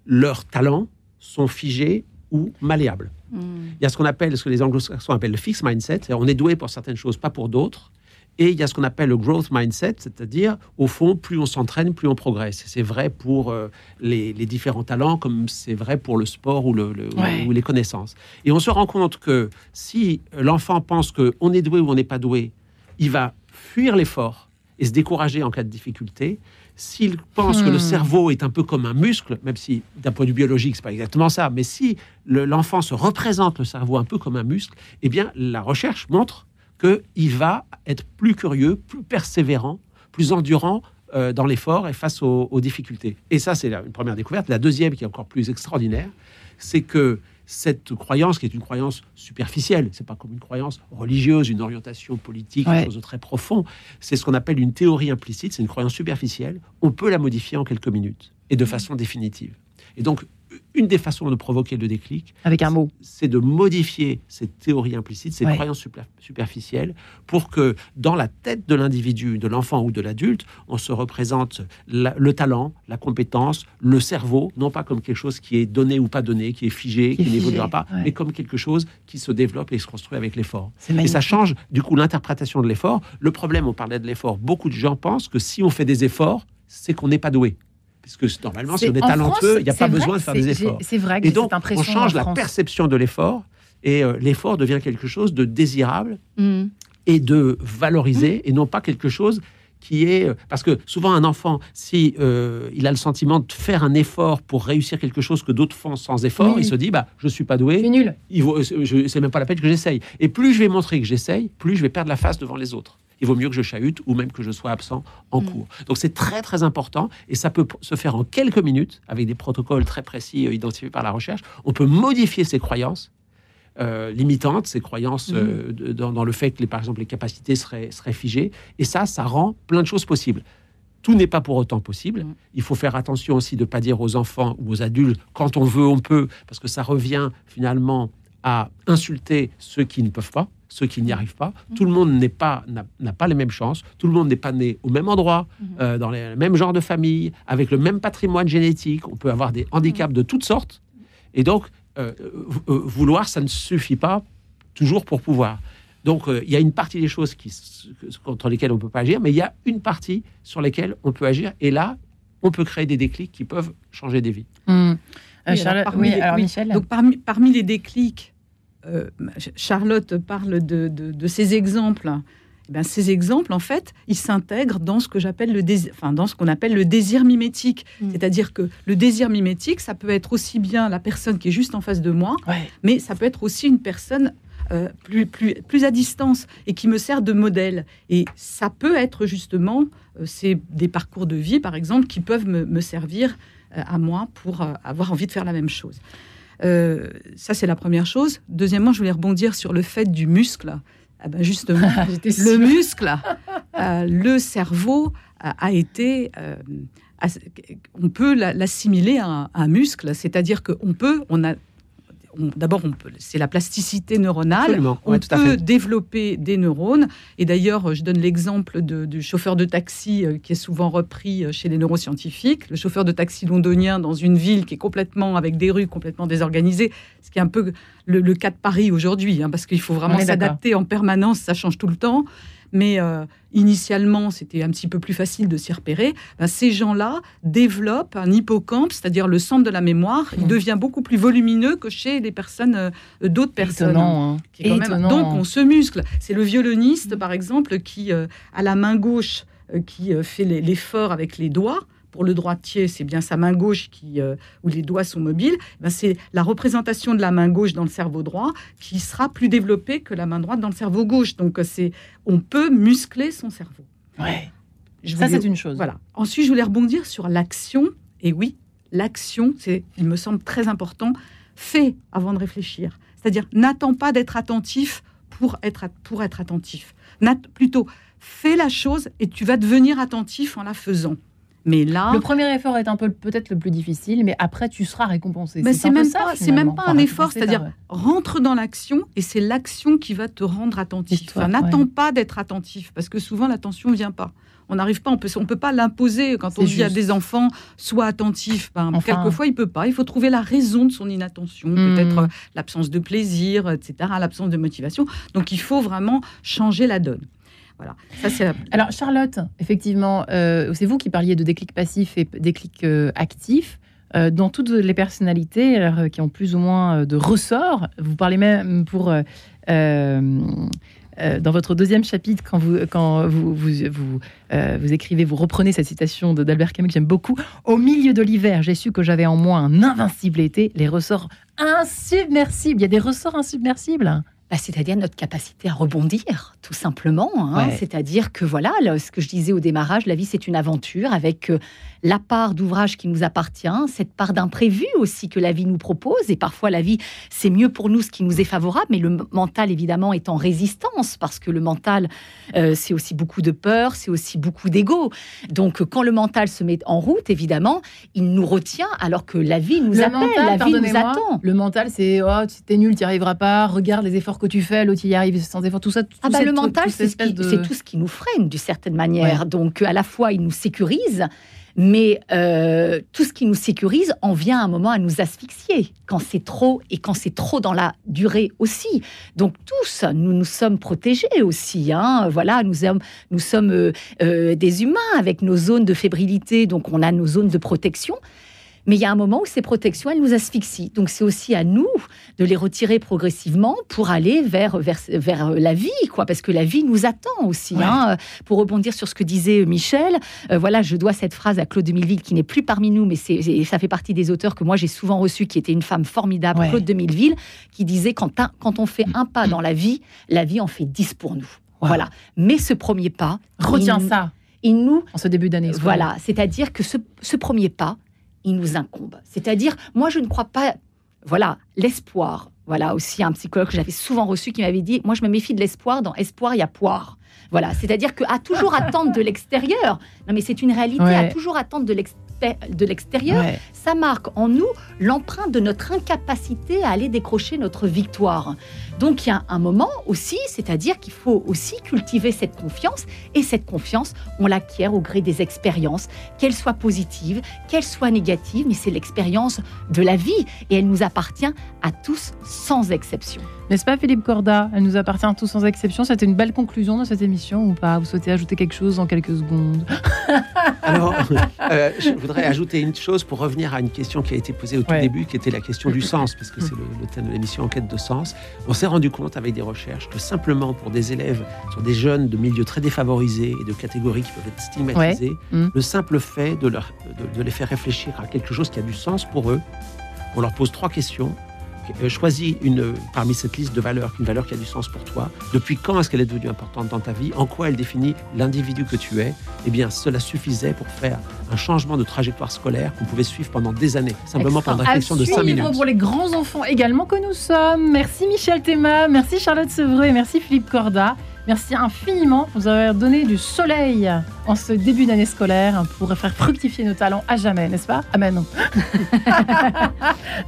leurs talents sont figés ou malléables. Il y a ce qu'on appelle, ce que les anglo-saxons appellent le fixed mindset, c'est-à-dire on est doué pour certaines choses, pas pour d'autres, Et il y a ce qu'on appelle le growth mindset, c'est-à-dire, au fond, plus on s'entraîne, plus on progresse. C'est vrai pour euh, les, les différents talents, comme c'est vrai pour le sport ou, le, le, ouais. ou les connaissances. Et on se rend compte que si l'enfant pense qu'on est doué ou on n'est pas doué, il va fuir l'effort et se décourager en cas de difficulté. S'il pense hmm. que le cerveau est un peu comme un muscle, même si d'un point de vue biologique, c'est pas exactement ça, mais si le, l'enfant se représente le cerveau un peu comme un muscle, eh bien, la recherche montre qu'il va être plus curieux, plus persévérant, plus endurant euh, dans l'effort et face aux, aux difficultés. Et ça, c'est la, une première découverte. La deuxième, qui est encore plus extraordinaire, c'est que cette croyance, qui est une croyance superficielle, c'est pas comme une croyance religieuse, une orientation politique, ouais. quelque chose de très profond, c'est ce qu'on appelle une théorie implicite, c'est une croyance superficielle, on peut la modifier en quelques minutes, et de façon définitive. Et donc, une des façons de provoquer le déclic, avec un mot, c'est de modifier cette théorie implicite, cette ouais. croyance superficielle, pour que dans la tête de l'individu, de l'enfant ou de l'adulte, on se représente la, le talent, la compétence, le cerveau, non pas comme quelque chose qui est donné ou pas donné, qui est figé, qui, qui n'évoluera pas, ouais. mais comme quelque chose qui se développe et se construit avec l'effort. Et ça change, du coup, l'interprétation de l'effort. Le problème, on parlait de l'effort, beaucoup de gens pensent que si on fait des efforts, c'est qu'on n'est pas doué. Parce que normalement, c'est, si on est talentueux, France, il n'y a pas vrai, besoin de faire des efforts. C'est vrai que et donc, on change la perception de l'effort, et euh, l'effort devient quelque chose de désirable mmh. et de valorisé, mmh. et non pas quelque chose qui est... Parce que souvent, un enfant, si euh, il a le sentiment de faire un effort pour réussir quelque chose que d'autres font sans effort, oui. il se dit, bah, je ne suis pas doué, nul. Il vaut, je, c'est même pas la peine que j'essaye. Et plus je vais montrer que j'essaye, plus je vais perdre la face devant les autres. Il vaut mieux que je chahute ou même que je sois absent en mmh. cours. Donc, c'est très, très important. Et ça peut se faire en quelques minutes, avec des protocoles très précis identifiés par la recherche. On peut modifier ces croyances euh, limitantes, ces croyances mmh. euh, dans, dans le fait que, les, par exemple, les capacités seraient, seraient figées. Et ça, ça rend plein de choses possibles. Tout n'est pas pour autant possible. Il faut faire attention aussi de ne pas dire aux enfants ou aux adultes « quand on veut, on peut », parce que ça revient finalement à insulter ceux qui ne peuvent pas. Ceux qui n'y arrivent pas. Tout le monde n'est pas, n'a, n'a pas les mêmes chances. Tout le monde n'est pas né au même endroit, euh, dans les, le même genre de famille, avec le même patrimoine génétique. On peut avoir des handicaps de toutes sortes. Et donc, euh, euh, vouloir, ça ne suffit pas toujours pour pouvoir. Donc, euh, il y a une partie des choses qui, contre lesquelles on ne peut pas agir, mais il y a une partie sur lesquelles on peut agir. Et là, on peut créer des déclics qui peuvent changer des vies. Mmh. Euh, Charlotte, oui, les, alors oui, Michel. Donc, parmi, parmi les déclics, Euh, Charlotte parle de, de, de ces exemples. Eh bien, ces exemples, en fait, ils s'intègrent dans ce que j'appelle le désir, enfin, dans ce qu'on appelle le désir mimétique. Mmh. C'est-à-dire que le désir mimétique, ça peut être aussi bien la personne qui est juste en face de moi, ouais. mais ça peut être aussi une personne euh, plus, plus, plus à distance et qui me sert de modèle. Et ça peut être justement euh, c'est des parcours de vie, par exemple, qui peuvent me, me servir euh, à moi pour euh, avoir envie de faire la même chose. Euh, ça, c'est la première chose. Deuxièmement, je voulais rebondir sur le fait du muscle. Ah ben justement, le muscle, euh, le cerveau a, a été... Euh, a, on peut l'assimiler à un, à un muscle, c'est-à-dire qu'on peut... On a, on, d'abord, on peut, c'est la plasticité neuronale. Absolument. On ouais, tout peut à fait. Développer des neurones. Et d'ailleurs, je donne l'exemple de, du chauffeur de taxi euh, qui est souvent repris euh, chez les neuroscientifiques. Le chauffeur de taxi londonien dans une ville qui est complètement, avec des rues complètement désorganisées, ce qui est un peu le, le cas de Paris aujourd'hui, hein, parce qu'il faut vraiment s'adapter d'accord. en permanence, ça change tout le temps. Mais euh, initialement, c'était un petit peu plus facile de s'y repérer. Ben, ces gens-là développent un hippocampe, c'est-à-dire le centre de la mémoire. Mmh. Il devient beaucoup plus volumineux que chez les personnes, euh, d'autres personnes. Étonnant, hein. Qui est quand même... Donc, on se muscle. C'est le violoniste, mmh. par exemple, qui euh, a la main gauche, euh, qui euh, fait les, l'effort avec les doigts. Pour le droitier, c'est bien sa main gauche qui, euh, où les doigts sont mobiles. Ben, c'est la représentation de la main gauche dans le cerveau droit qui sera plus développée que la main droite dans le cerveau gauche. Donc, c'est, on peut muscler son cerveau. Ouais. Je Ça, voulais, c'est une chose. Voilà. Ensuite, je voulais rebondir sur l'action. Et oui, l'action, c'est, il me semble très important, fais avant de réfléchir. C'est-à-dire, n'attends pas d'être attentif pour être, pour être attentif. N'att, plutôt, fais la chose et tu vas devenir attentif en la faisant. Mais là, le premier effort est un peu peut-être le plus difficile, mais après tu seras récompensé. Mais c'est, c'est même ça, pas, c'est même pas un effort, c'est-à-dire ouais. rentre dans l'action et c'est l'action qui va te rendre attentif. Toi, enfin, ouais. n'attends pas d'être attentif parce que souvent l'attention vient pas. On n'arrive pas, on peut, on peut pas l'imposer quand c'est on juste. Dit à des enfants sois attentif. Ben, enfin... Quelquefois il peut pas. Il faut trouver la raison de son inattention, mmh. peut-être l'absence de plaisir, et cetera, l'absence de motivation. Donc il faut vraiment changer la donne. Voilà. Ça, c'est... Alors, Charlotte, effectivement, euh, c'est vous qui parliez de déclic passif et déclic euh, actif. Euh, dans toutes les personnalités alors, euh, qui ont plus ou moins euh, de ressorts, vous parlez même pour... Euh, euh, Euh, dans votre deuxième chapitre, quand vous, quand vous, vous, vous, euh, vous écrivez, vous reprenez cette citation de, d'Albert Camus que j'aime beaucoup. « Au milieu de l'hiver, j'ai su que j'avais en moi un invincible été, les ressorts insubmersibles. » Il y a des ressorts insubmersibles. Bah, c'est-à-dire notre capacité à rebondir, tout simplement. Hein. Ouais. C'est-à-dire que, voilà, là, ce que je disais au démarrage, la vie, c'est une aventure avec euh, la part d'ouvrage qui nous appartient, cette part d'imprévu aussi que la vie nous propose. Et parfois, la vie, c'est mieux pour nous ce qui nous est favorable, mais le mental, évidemment, est en résistance, parce que le mental, euh, c'est aussi beaucoup de peur, c'est aussi beaucoup d'ego. Donc, quand le mental se met en route, évidemment, il nous retient, alors que la vie nous le appelle, mental, la vie nous attend. Le mental, c'est oh, « t'es nul, t'y arriveras pas, regarde les efforts que tu fais, l'autre y arrive sans effort, tout ça. Tout ah bah cette, le mental, c'est, ce qui, de... c'est tout ce qui nous freine d'une certaine manière. Ouais. Donc à la fois, il nous sécurise, mais euh, tout ce qui nous sécurise en vient à un moment à nous asphyxier, quand c'est trop et quand c'est trop dans la durée aussi. Donc tous, nous nous sommes protégés aussi. Hein. Voilà, nous sommes, nous sommes euh, euh, des humains avec nos zones de fébrilité, donc on a nos zones de protection. Mais il y a un moment où ces protections, elles nous asphyxient. Donc, c'est aussi à nous de les retirer progressivement pour aller vers, vers, vers la vie, quoi. Parce que la vie nous attend aussi. Ouais. Hein. Pour rebondir sur ce que disait Michel, euh, voilà, je dois cette phrase à Claude Demilleville, qui n'est plus parmi nous, mais c'est, c'est, ça fait partie des auteurs que moi, j'ai souvent reçus, qui était une femme formidable, ouais. Claude Demilleville, qui disait « quand, quand on fait un pas dans la vie, la vie en fait dix pour nous. Wow. » Voilà. Mais ce premier pas... Retiens il, ça. Il nous... En ce début d'année. Ce voilà. Moment. C'est-à-dire que ce, ce premier pas, il nous incombe. C'est-à-dire, moi, je ne crois pas... Voilà, l'espoir. Voilà, aussi un psychologue que j'avais souvent reçu qui m'avait dit « Moi, je me méfie de l'espoir. Dans espoir, il y a poire. » Voilà, c'est-à-dire qu'à toujours attendre de l'extérieur... Non, mais c'est une réalité. Ouais. À toujours attendre de, l'exté- de l'extérieur, ouais. Ça marque en nous l'empreinte de notre incapacité à aller décrocher notre victoire. Donc, il y a un moment aussi, c'est-à-dire qu'il faut aussi cultiver cette confiance. Et cette confiance, on l'acquiert au gré des expériences, qu'elles soient positives, qu'elles soient négatives, mais c'est l'expérience de la vie. Et elle nous appartient à tous, sans exception. N'est-ce pas, Philippe Cordat? Elle nous appartient à tous, sans exception. C'était une belle conclusion de cette émission, ou pas? Vous souhaitez ajouter quelque chose en quelques secondes? Alors, euh, je voudrais ajouter une chose pour revenir à une question qui a été posée au tout ouais. début, qui était la question du sens, parce que c'est le, le thème de l'émission, en quête de sens. On s'est rendu compte avec des recherches que simplement pour des élèves, sur des jeunes de milieux très défavorisés et de catégories qui peuvent être stigmatisées, ouais. le simple fait de, leur, de, de les faire réfléchir à quelque chose qui a du sens pour eux, on leur pose trois questions. Choisis une, parmi cette liste de valeurs, une valeur qui a du sens pour toi. Depuis quand est-ce qu'elle est devenue importante dans ta vie? En quoi elle définit l'individu que tu es? Eh bien, cela suffisait pour faire un changement de trajectoire scolaire qu'on pouvait suivre pendant des années, simplement par une réflexion de cinq minutes. Pour les grands enfants également que nous sommes. Merci Michel Temam, merci Charlotte Savreux et merci Philippe Cordat. Merci infiniment pour nous avoir donné du soleil en ce début d'année scolaire pour faire fructifier nos talents à jamais, n'est-ce pas? Amen. Merci,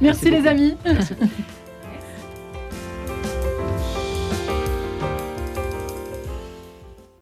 Merci les amis. Merci.